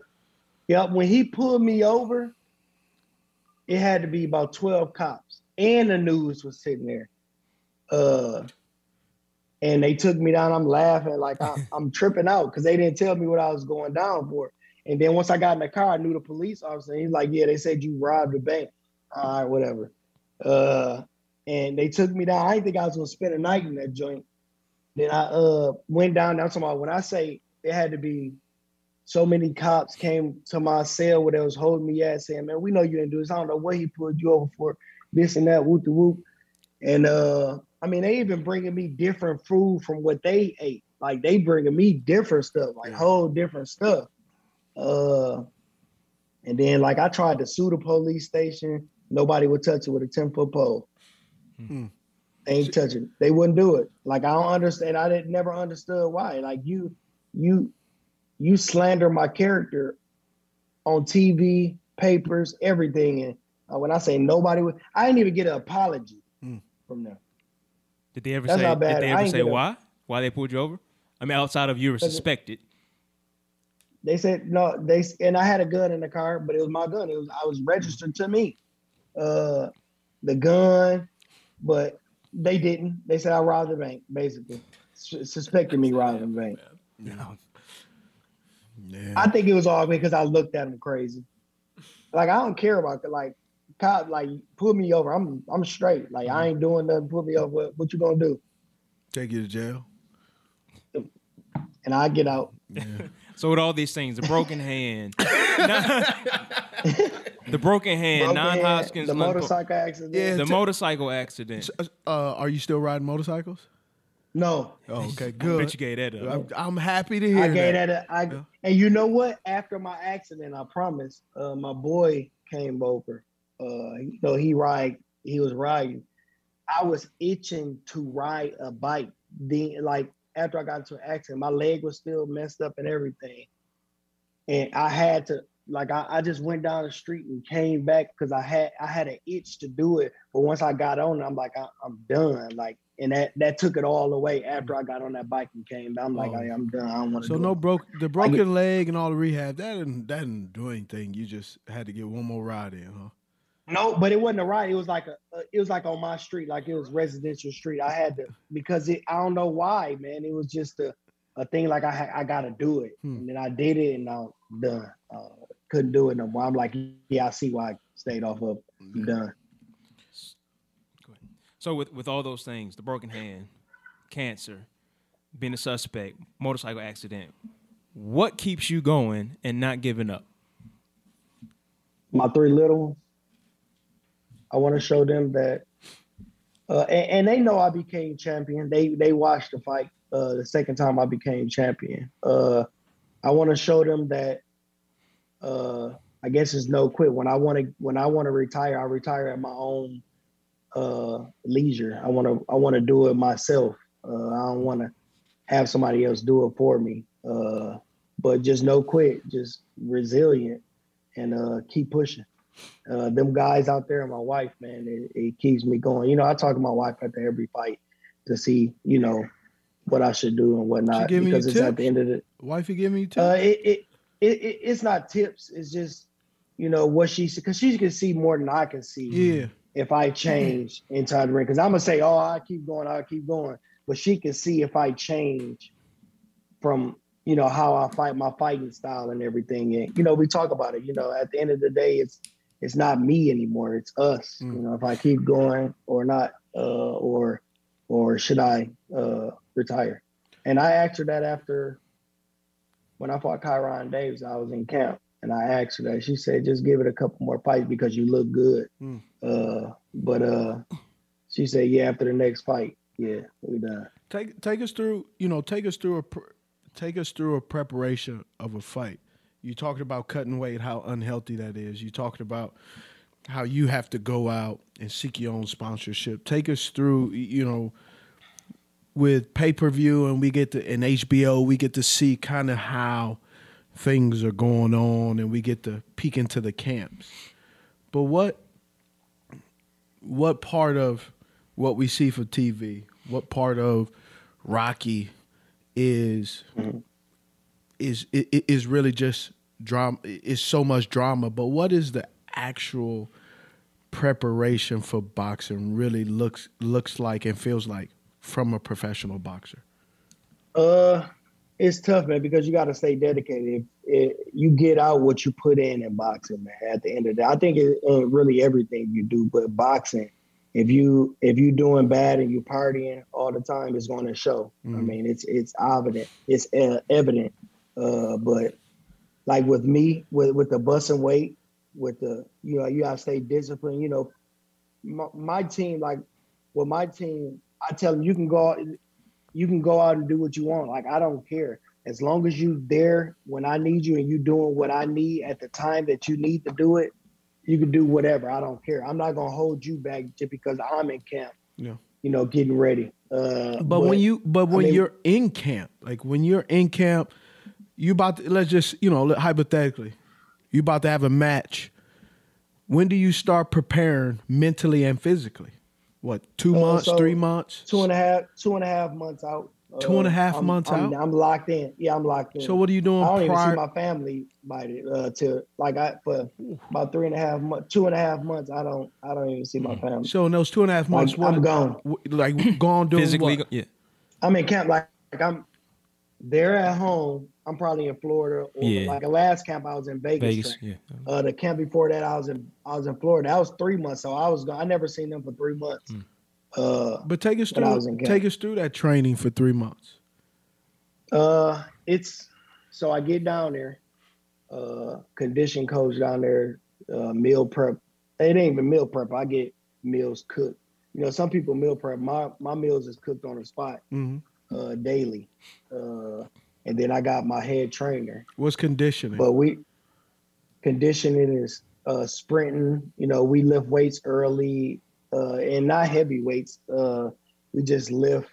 he pulled me over, it had to be about 12 cops. And the news was sitting there. And they took me down. I'm laughing like I'm tripping out, because they didn't tell me what I was going down for. And then once I got in the car, I knew the police officer. He's like, yeah, they said you robbed the bank. All right, whatever. And they took me down. I didn't think I was going to spend a night in that joint. Then I went down. That's why when I say there had to be so many cops came to my cell where they was holding me at, saying, man, we know you didn't do this. I don't know what he pulled you over for, this and that, whoop-de-whoop. And, I mean, they even bringing me different food from what they ate. Like, they bringing me different stuff, like whole different stuff. And then, like, I tried to sue the police station. Nobody would touch it with a 10-foot pole. Mm-hmm. They ain't touching it. They wouldn't do it. Like, I don't understand. I never understood why. Like, you slander my character on TV, papers, everything. And when I say nobody would, I didn't even get an apology from them. Did they ever say why? Why they pulled you over? I mean, outside of you were suspected. They said no. And I had a gun in the car, but it was my gun. I was registered to me, the gun. But they didn't. They said I robbed the bank, basically. Suspected me robbing the bank. No. Yeah. I think it was all because I looked at him crazy. Like, I don't care about it. Like, cop, like, pull me over. I'm straight. Like, I ain't doing nothing. Pull me over. What you gonna do? Take you to jail. And I get out. Yeah. So with all these things, the broken hand, non-Hodgkin's, the motorcycle accident, the motorcycle accident. Are you still riding motorcycles? No. Oh, okay, good. I bet you gave that up. I'm happy to hear that. And you know what? After my accident, I promise, my boy came over. You know, he was riding. I was itching to ride a bike. After I got into an accident, my leg was still messed up and everything. And I had to, like, I just went down the street and came back because I had an itch to do it. But once I got on, I'm like, I'm done. Like, and that took it all away after I got on that bike and came back. I'm like, I'm done. I don't want to do it. So the broken leg and all the rehab, that didn't do anything. You just had to get one more ride in, huh? No, but it wasn't a ride. It was like on my street, like it was residential street. I had to, because I don't know why, man. It was just a thing. Like I got to do it, and then I did it, and I'm done. Couldn't do it no more. I'm like, yeah, I see why I stayed off of. I'm done. Go ahead. So with all those things, the broken hand, cancer, being a suspect, motorcycle accident, what keeps you going and not giving up? My three little ones. I want to show them that, and they know I became champion. They watched the fight the second time I became champion. I want to show them that. I guess it's no quit. When I want to retire, I retire at my own leisure. I want to do it myself. I don't want to have somebody else do it for me. But just no quit, just resilient, and keep pushing. Them guys out there and my wife, man, it keeps me going. You know, I talk to my wife after every fight to see, you know, what I should do and whatnot. Because it's at the end of the wifey giving you tips. It's not tips. It's just, you know, what she said, because she can see more than I can see. Yeah. If I change inside the ring, because I'm gonna say, oh, I keep going, but she can see if I change from, you know, how I fight, my fighting style and everything. And, you know, we talk about it, you know, at the end of the day, it's not me anymore. It's us, you know, if I keep going or not, or should I retire? And I asked her that after, when I fought Kyron Davis, I was in camp and I asked her that. She said, just give it a couple more fights because you look good. But she said, yeah, after the next fight, yeah, we done. Take us through a preparation of a fight. You talked about cutting weight, how unhealthy that is. You talked about how you have to go out and seek your own sponsorship. Take us through, you know, with pay-per-view and HBO, we get to see kind of how things are going on and we get to peek into the camps. But what part of what we see for TV, what part of Rocky is really just drama, is so much drama, but what is the actual preparation for boxing really looks like and feels like from a professional boxer? It's tough, man, because you got to stay dedicated. You get out what you put in boxing, man, at the end of the day. I think it's really everything you do, but boxing, if you doing bad and you partying all the time, it's going to show. I mean, it's evident. It's evident. But like with me, with the busting weight, with the, you know, you got to stay disciplined. You know, my team, I tell them, you can go out and do what you want. Like, I don't care. As long as you there when I need you and you doing what I need at the time that you need to do it, you can do whatever. I don't care. I'm not going to hold you back just because I'm in camp, you know, getting ready. But when you're in camp, like when you're in camp, you about to, let's just, you know, hypothetically, you about to have a match. When do you start preparing mentally and physically? What, 2 months, 3 months? Two and a half months out. 2.5 months out? I'm locked in. Yeah, I'm locked in. So what are you doing prior? I don't even see my family by the, for about 3.5 months, 2.5 months, I don't even see my family. So in those 2.5 months, like, what? I'm gone. Like, gone doing physically, what? Yeah. I'm in camp, like I'm there at home. I'm probably in Florida, or like the last camp, I was in Vegas. Yeah. The camp before that, I was in Florida. That was 3 months, so I was gone. I never seen them for 3 months. But take us through that training for 3 months. So I get down there, condition coach down there, meal prep. It ain't even meal prep. I get meals cooked. You know, some people meal prep. My meals is cooked on the spot, daily. And then I got my head trainer. What's conditioning? But conditioning is sprinting. You know, we lift weights early, and not heavy weights. We just lift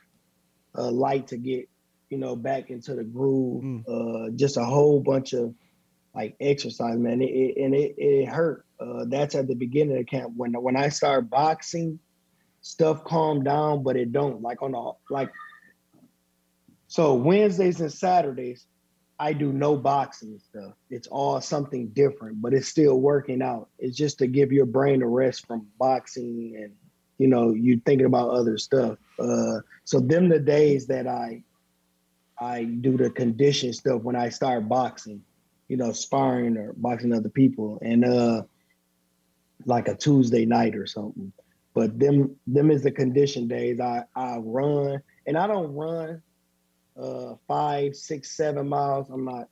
light to get, you know, back into the groove. Just a whole bunch of like exercise, man. It hurt. That's at the beginning of the camp. When I start boxing, stuff calmed down, but it don't. So Wednesdays and Saturdays, I do no boxing stuff. It's all something different, but it's still working out. It's just to give your brain a rest from boxing and, you know, you thinking about other stuff. So them the days that I do the condition stuff when I start boxing, you know, sparring or boxing other people, and like a Tuesday night or something. But them is the condition days. I run, and I don't run 5, 6, 7 miles. I'm not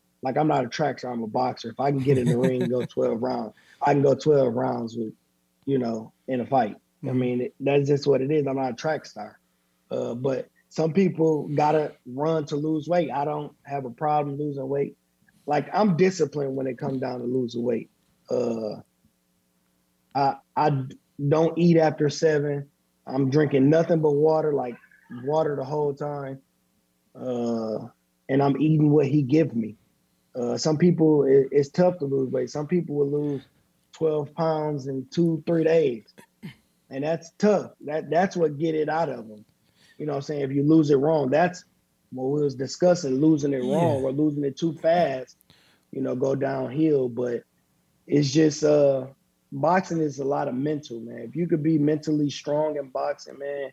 a track star, I'm a boxer. If I can get in the ring and go 12 rounds, I can go 12 rounds with, you know, in a fight. I mean, that's just what it is. I'm not a track star. But some people gotta run to lose weight. I don't have a problem losing weight. Like, I'm disciplined when it comes down to losing weight. I don't eat after 7. I'm drinking nothing but water, like water the whole time. And I'm eating what he give me. Some people, it's tough to lose weight. Some people will lose 12 pounds in 2-3 days. And that's tough. That's what get it out of them. You know what I'm saying? If you lose it wrong, that's what we was discussing, losing it wrong or losing it too fast, you know, go downhill. But it's just boxing is a lot of mental, man. If you could be mentally strong in boxing, man,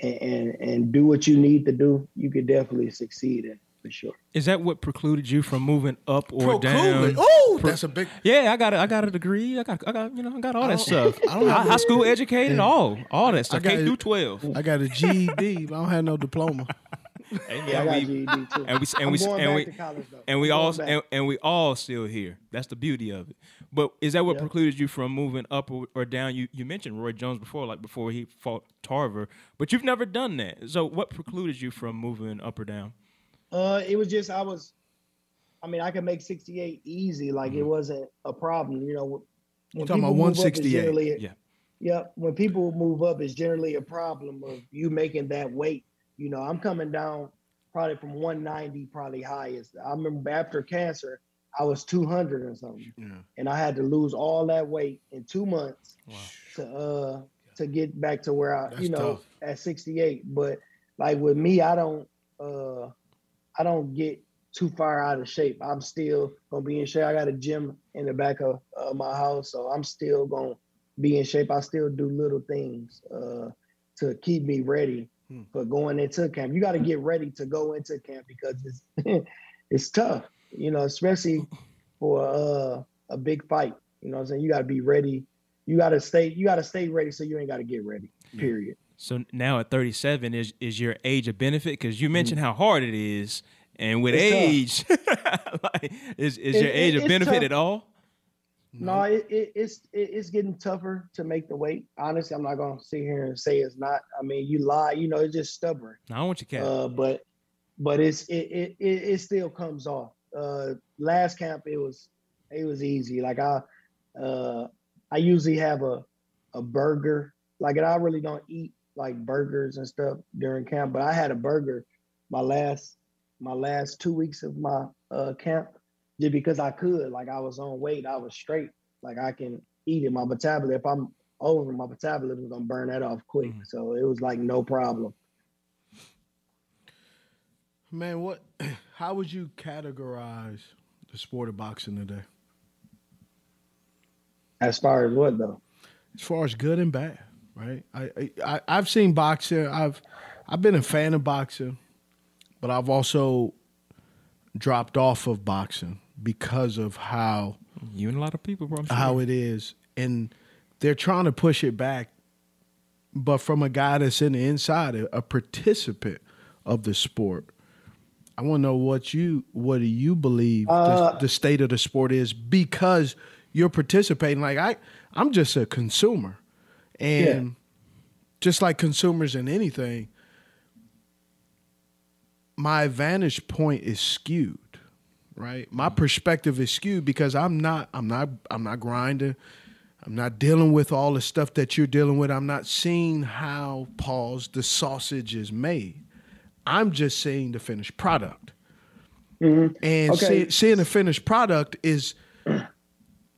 and do what you need to do, you could definitely succeed in it. For sure. Is that what precluded you from moving up or down? Oh, that's a big. Yeah, I got a degree. I got all that stuff. I don't high school educated, all that stuff. K through 12. I got a GED, but I don't have no diploma. Yeah, I got a GED too. And we all still here. That's the beauty of it. But is that what precluded you from moving up or down? You mentioned Roy Jones before, like before he fought Tarver, but you've never done that. So what precluded you from moving up or down? It was just, I could make 68 easy. Like it wasn't a problem. You know, you're talking about 168. Yeah. When people move up, it's generally a problem of you making that weight. You know, I'm coming down probably from 190, probably highest. I remember after cancer, I was 200 or something. Yeah. And I had to lose all that weight in 2 months to get back to where I, at 68. But like with me, I don't get too far out of shape. I'm still going to be in shape. I got a gym in the back of my house, so I'm still going to be in shape. I still do little things to keep me ready for going into camp. You got to get ready to go into camp because it's it's tough, you know, especially for a big fight. You know what I'm saying? You got to be ready. You got to stay ready so you ain't got to get ready, period. So now at 37, is your age a benefit? Because you mentioned how hard it is, and with age, like, is your age a benefit at all? No, it's getting tougher to make the weight. Honestly, I'm not gonna sit here and say it's not. I mean, you lie, you know, it's just stubborn. No, I want you, Cat. But it still comes off. Last camp it was easy. Like I usually have a burger. Like, and I really don't eat like burgers and stuff during camp, but I had a burger my last 2 weeks of my camp just because I could. Like, I was on weight, I was straight. Like, I can eat it. My metabolism, if I'm over, my metabolism is gonna burn that off quick. So it was like no problem. Man, how would you categorize the sport of boxing today? As far as what though? As far as good and bad. Right, I've seen boxing. I've been a fan of boxing, but I've also dropped off of boxing because of how you and a lot of people, bro, how it is, and they're trying to push it back. But from a guy that's in the inside, a participant of the sport, I want to know what do you believe the state of the sport is, because you're participating. Like I'm just a consumer. And just like consumers in anything, my vantage point is skewed, right? My perspective is skewed because I'm not grinding. I'm not dealing with all the stuff that you're dealing with. I'm not seeing how the sausage is made. I'm just seeing the finished product. Mm-hmm. And seeing the finished product is...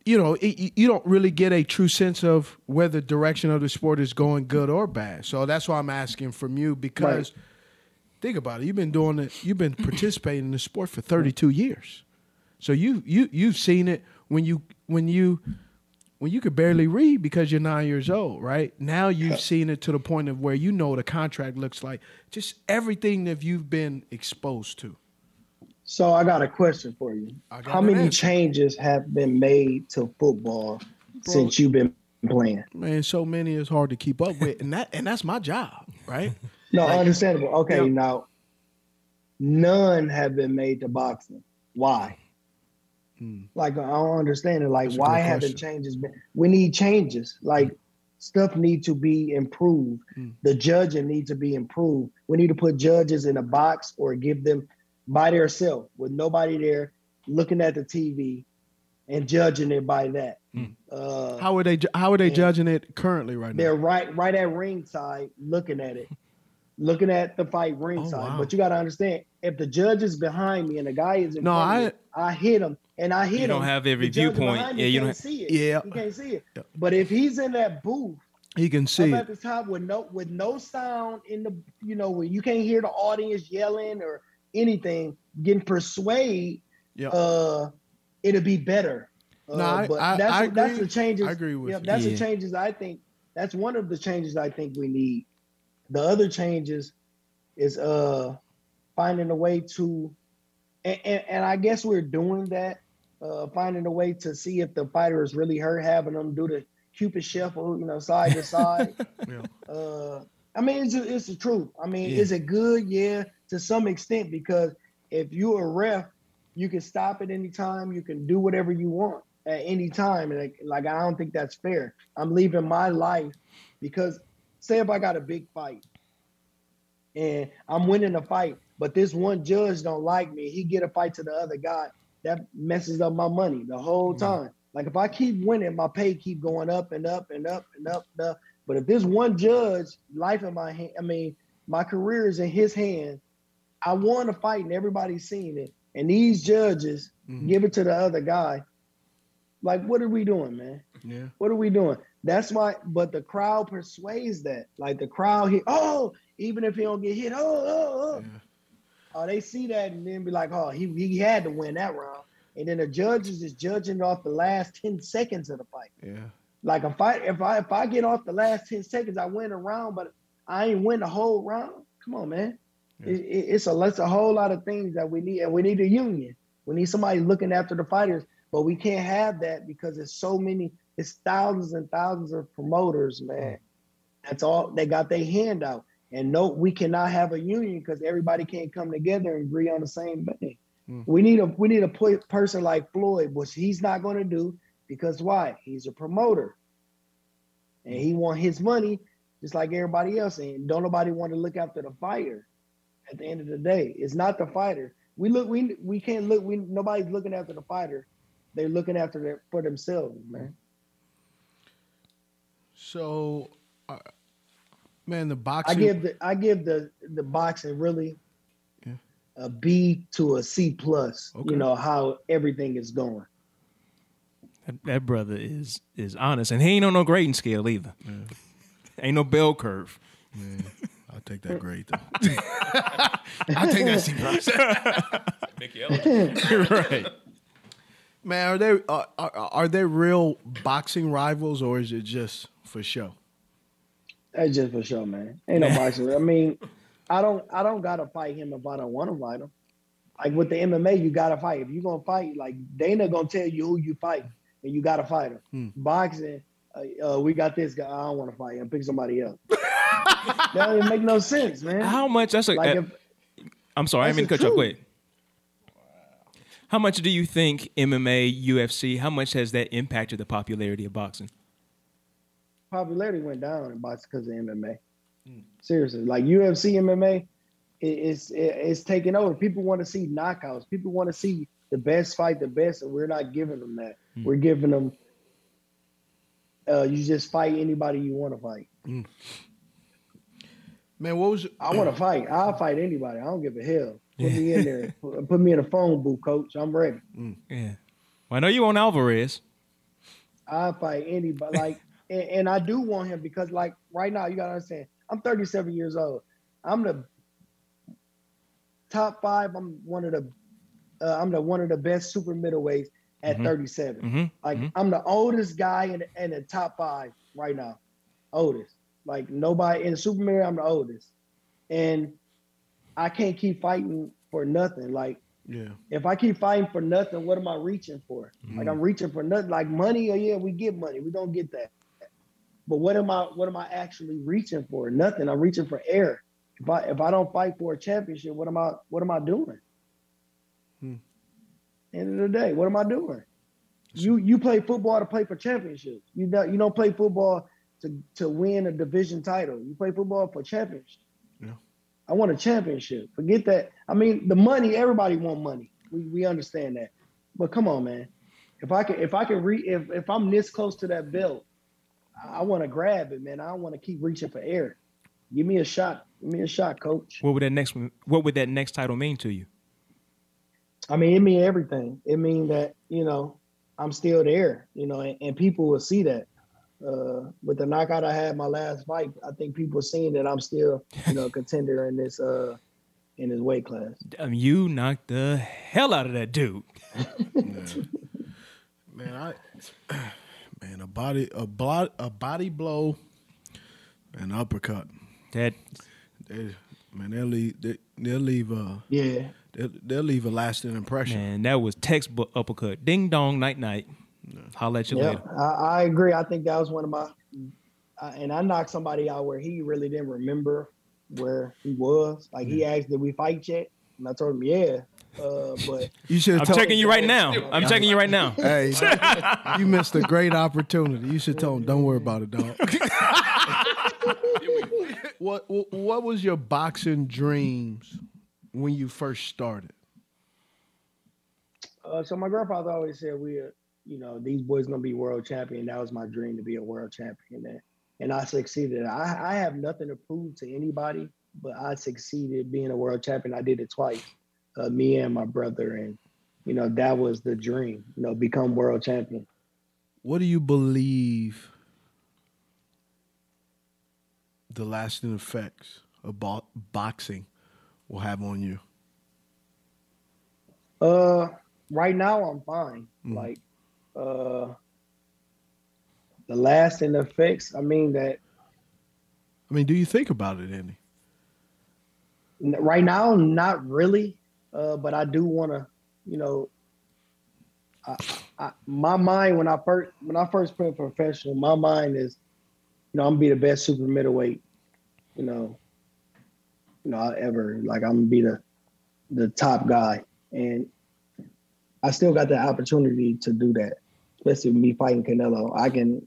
You know, you don't really get a true sense of whether the direction of the sport is going good or bad. So that's why I'm asking from you, because think about it. You've been doing it. You've been participating in the sport for 32 years. So you've seen it when you could barely read because you're 9 years old, right? Now you've seen it to the point of where you know what a contract looks like. Just everything that you've been exposed to. So I got a question for you. How many changes have been made to football since you've been playing? Man, so many is hard to keep up with, and that's my job, right? No, like, understandable. Okay, now none have been made to boxing. Why? Like, I don't understand it. Like, why haven't changes been? We need changes. Like, stuff need to be improved. The judging needs to be improved. We need to put judges in a box or give them by theirself with nobody there looking at the TV and judging it by that. How are they judging it currently right now? They're right at ringside looking at it, looking at the fight ringside. Oh, wow. But you got to understand, if the judge is behind me and the guy is in front of me, I hit him and I hit him. You don't have every viewpoint. Yeah, you don't see it. Yeah, you can't see it. Yeah. But if he's in that booth, he can see it. At the top with no sound in the, you know, where you can't hear the audience yelling or anything, getting persuaded. Yeah. It'll be better. That's the changes. I agree with you. That's the changes I think. That's one of the changes I think we need. The other changes is finding a way to, and I guess we're doing that, finding a way to see if the fighter is really hurt, having them do the Cupid shuffle, you know, side to side. Yeah. I mean, it's the truth. I mean, is it good? Yeah, to some extent, because if you're a ref, you can stop at any time. You can do whatever you want at any time. And like, I don't think that's fair. I'm leaving my life, because say if I got a big fight and I'm winning a fight, but this one judge don't like me, he get a fight to the other guy, that messes up my money the whole time. Like, if I keep winning, my pay keep going up and up and up and up and up. But if this one judge, life in my hand, I mean, my career is in his hand. I won a fight and everybody's seen it. And these judges give it to the other guy. Like, what are we doing, man? Yeah. What are we doing? That's why, but the crowd persuades that. Like, the crowd here, even if he don't get hit, yeah. Oh, they see that and then be like, oh, he had to win that round. And then the judges is judging off the last 10 seconds of the fight. Yeah. Like, if I get off the last 10 seconds, I win a round, but I ain't win the whole round. Come on, man. Yeah. It's a whole lot of things that we need. And we need a union. We need somebody looking after the fighters, but we can't have that because it's so many, it's thousands and thousands of promoters, man. That's all. They got their hand out. And no, we cannot have a union because everybody can't come together and agree on the same thing. We need a person like Floyd, which he's not going to do, because why? He's a promoter and he want his money just like everybody else. And don't nobody want to look after the fighter. At the end of the day, it's not the fighter. Nobody's looking after the fighter. They're looking after for themselves, man. So, man, the boxing. I give the boxing really a B to a C+. Okay. You know how everything is going. That brother is honest, and he ain't on no grading scale either. Yeah. Ain't no bell curve. Yeah. I'll take that grade, though. I'll take that C+. Make you eligible. Right. Man, are there real boxing rivals, or is it just for show? That's just for show, man. Ain't no boxing. I mean, I don't gotta fight him if I don't want to fight him. Like with the MMA, you gotta fight. If you're gonna fight, like Dana gonna tell you who you fight, and you gotta fight him. Boxing, we got this guy. I don't want to fight him. Pick somebody else. That doesn't make no sense, man. How much? That's like. I'm sorry, I didn't mean to cut you off. Wait. How much do you think MMA, UFC? How much has that impacted the popularity of boxing? Popularity went down in boxing because of MMA. Seriously, like UFC, MMA, it's taking over. People want to see knockouts. People want to see the best fight, the best, and we're not giving them that. We're giving them. You just fight anybody you want to fight. Man, I want to fight. I'll fight anybody. I don't give a hell. Put me in there. Put me in a phone booth, coach. I'm ready. Yeah. Well, I know you want Alvarez. I'll fight anybody. Like, and I do want him because, like, right now, you got to understand, I'm 37 years old. I'm the top five. I'm one of the best super middleweights at 37. I'm the oldest guy in the top five right now. Oldest. Like, nobody in Superman, I'm the oldest. And I can't keep fighting for nothing. Like, if I keep fighting for nothing, what am I reaching for? Like, I'm reaching for nothing. Like, money, we get money. We don't get that. But what am I actually reaching for? Nothing. I'm reaching for air. If I don't fight for a championship, what am I doing? End of the day, what am I doing? You play football to play for championships. You don't play football to win a division title. You play football for championship. Yeah. I want a championship. Forget that. I mean, the money, everybody want money. We understand that. But come on, man. If I'm this close to that belt, I want to grab it, man. I don't want to keep reaching for air. Give me a shot. Give me a shot, coach. What would that next title mean to you? I mean, it mean everything. It mean that, you know, I'm still there, you know, and people will see that. With the knockout I had my last fight, I think people seeing that I'm still, you know, a contender in this weight class. Damn, you knocked the hell out of that dude. Man, a body blow, an uppercut. They'll leave a lasting impression. Man, that was textbook uppercut. Ding dong, night night. No. Holler at you later. I agree. I think that was one of my, and I knocked somebody out where he really didn't remember where he was. Like he asked, "Did we fight yet?" And I told him, "Yeah." But you should. I'm checking you right now. I'm checking you right now. Hey, you missed a great opportunity. You should tell him, "Don't worry about it, dog." What was your boxing dreams when you first started? So my grandfather always said you know, these boys gonna be world champion. That was my dream, to be a world champion, and I succeeded. I have nothing to prove to anybody, but I succeeded being a world champion. I did it twice, me and my brother, and you know that was the dream. You know, become world champion. What do you believe the lasting effects of boxing will have on you? Right now I'm fine. Like. The lasting effects. Do you think about it any? Right now, not really. But I do want to, you know. My mind when I first played professional, my mind is, you know, I'm gonna be the best super middleweight, I ever. Like I'm gonna be the top guy, and I still got the opportunity to do that. Especially with me fighting Canelo, I can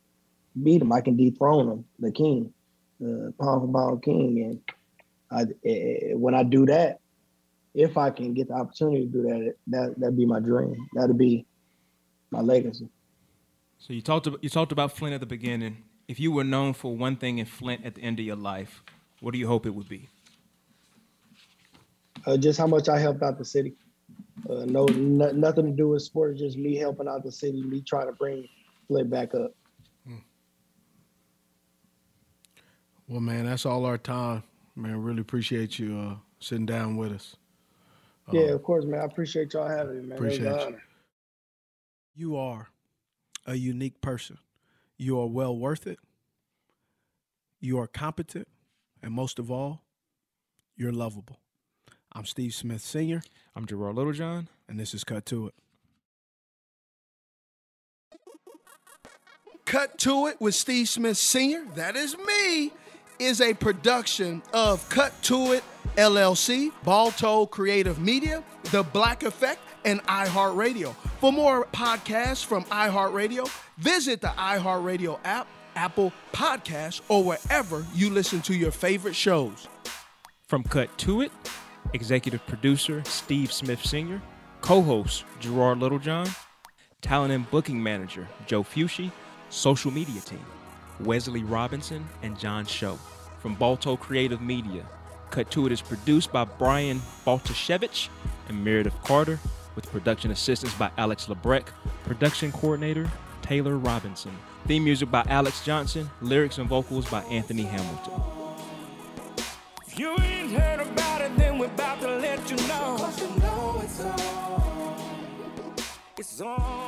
beat him. I can dethrone him, the king, the pound for pound king. And when I do that, if I can get the opportunity to do that, that'd be my dream. That'd be my legacy. So you talked about Flint at the beginning. If you were known for one thing in Flint at the end of your life, what do you hope it would be? Just how much I helped out the city. Nothing to do with sports, just me helping out the city, me trying to bring Flint back up. Well, man, that's all our time. Man, really appreciate you sitting down with us. Yeah, of course, man. I appreciate y'all having me, man. Appreciate you. You are a unique person. You are well worth it. You are competent. And most of all, you're lovable. I'm Steve Smith Sr. I'm Gerard Littlejohn. And this is Cut To It. Cut To It with Steve Smith Sr., that is me, is a production of Cut To It, LLC, Balto Creative Media, The Black Effect, and iHeartRadio. For more podcasts from iHeartRadio, visit the iHeartRadio app, Apple Podcasts, or wherever you listen to your favorite shows. From Cut To It, executive producer Steve Smith Sr., co-host Gerard Littlejohn, talent and booking manager Joe Fushi, social media team Wesley Robinson and John Show. From Balto Creative Media, Cut To It is produced by Brian Baltashevich and Meredith Carter, with production assistance by Alex LeBrecq, production coordinator Taylor Robinson. Theme music by Alex Johnson, lyrics and vocals by Anthony Hamilton. You ain't heard about it, then we're about to let you know. 'Cause you know it's on. It's on.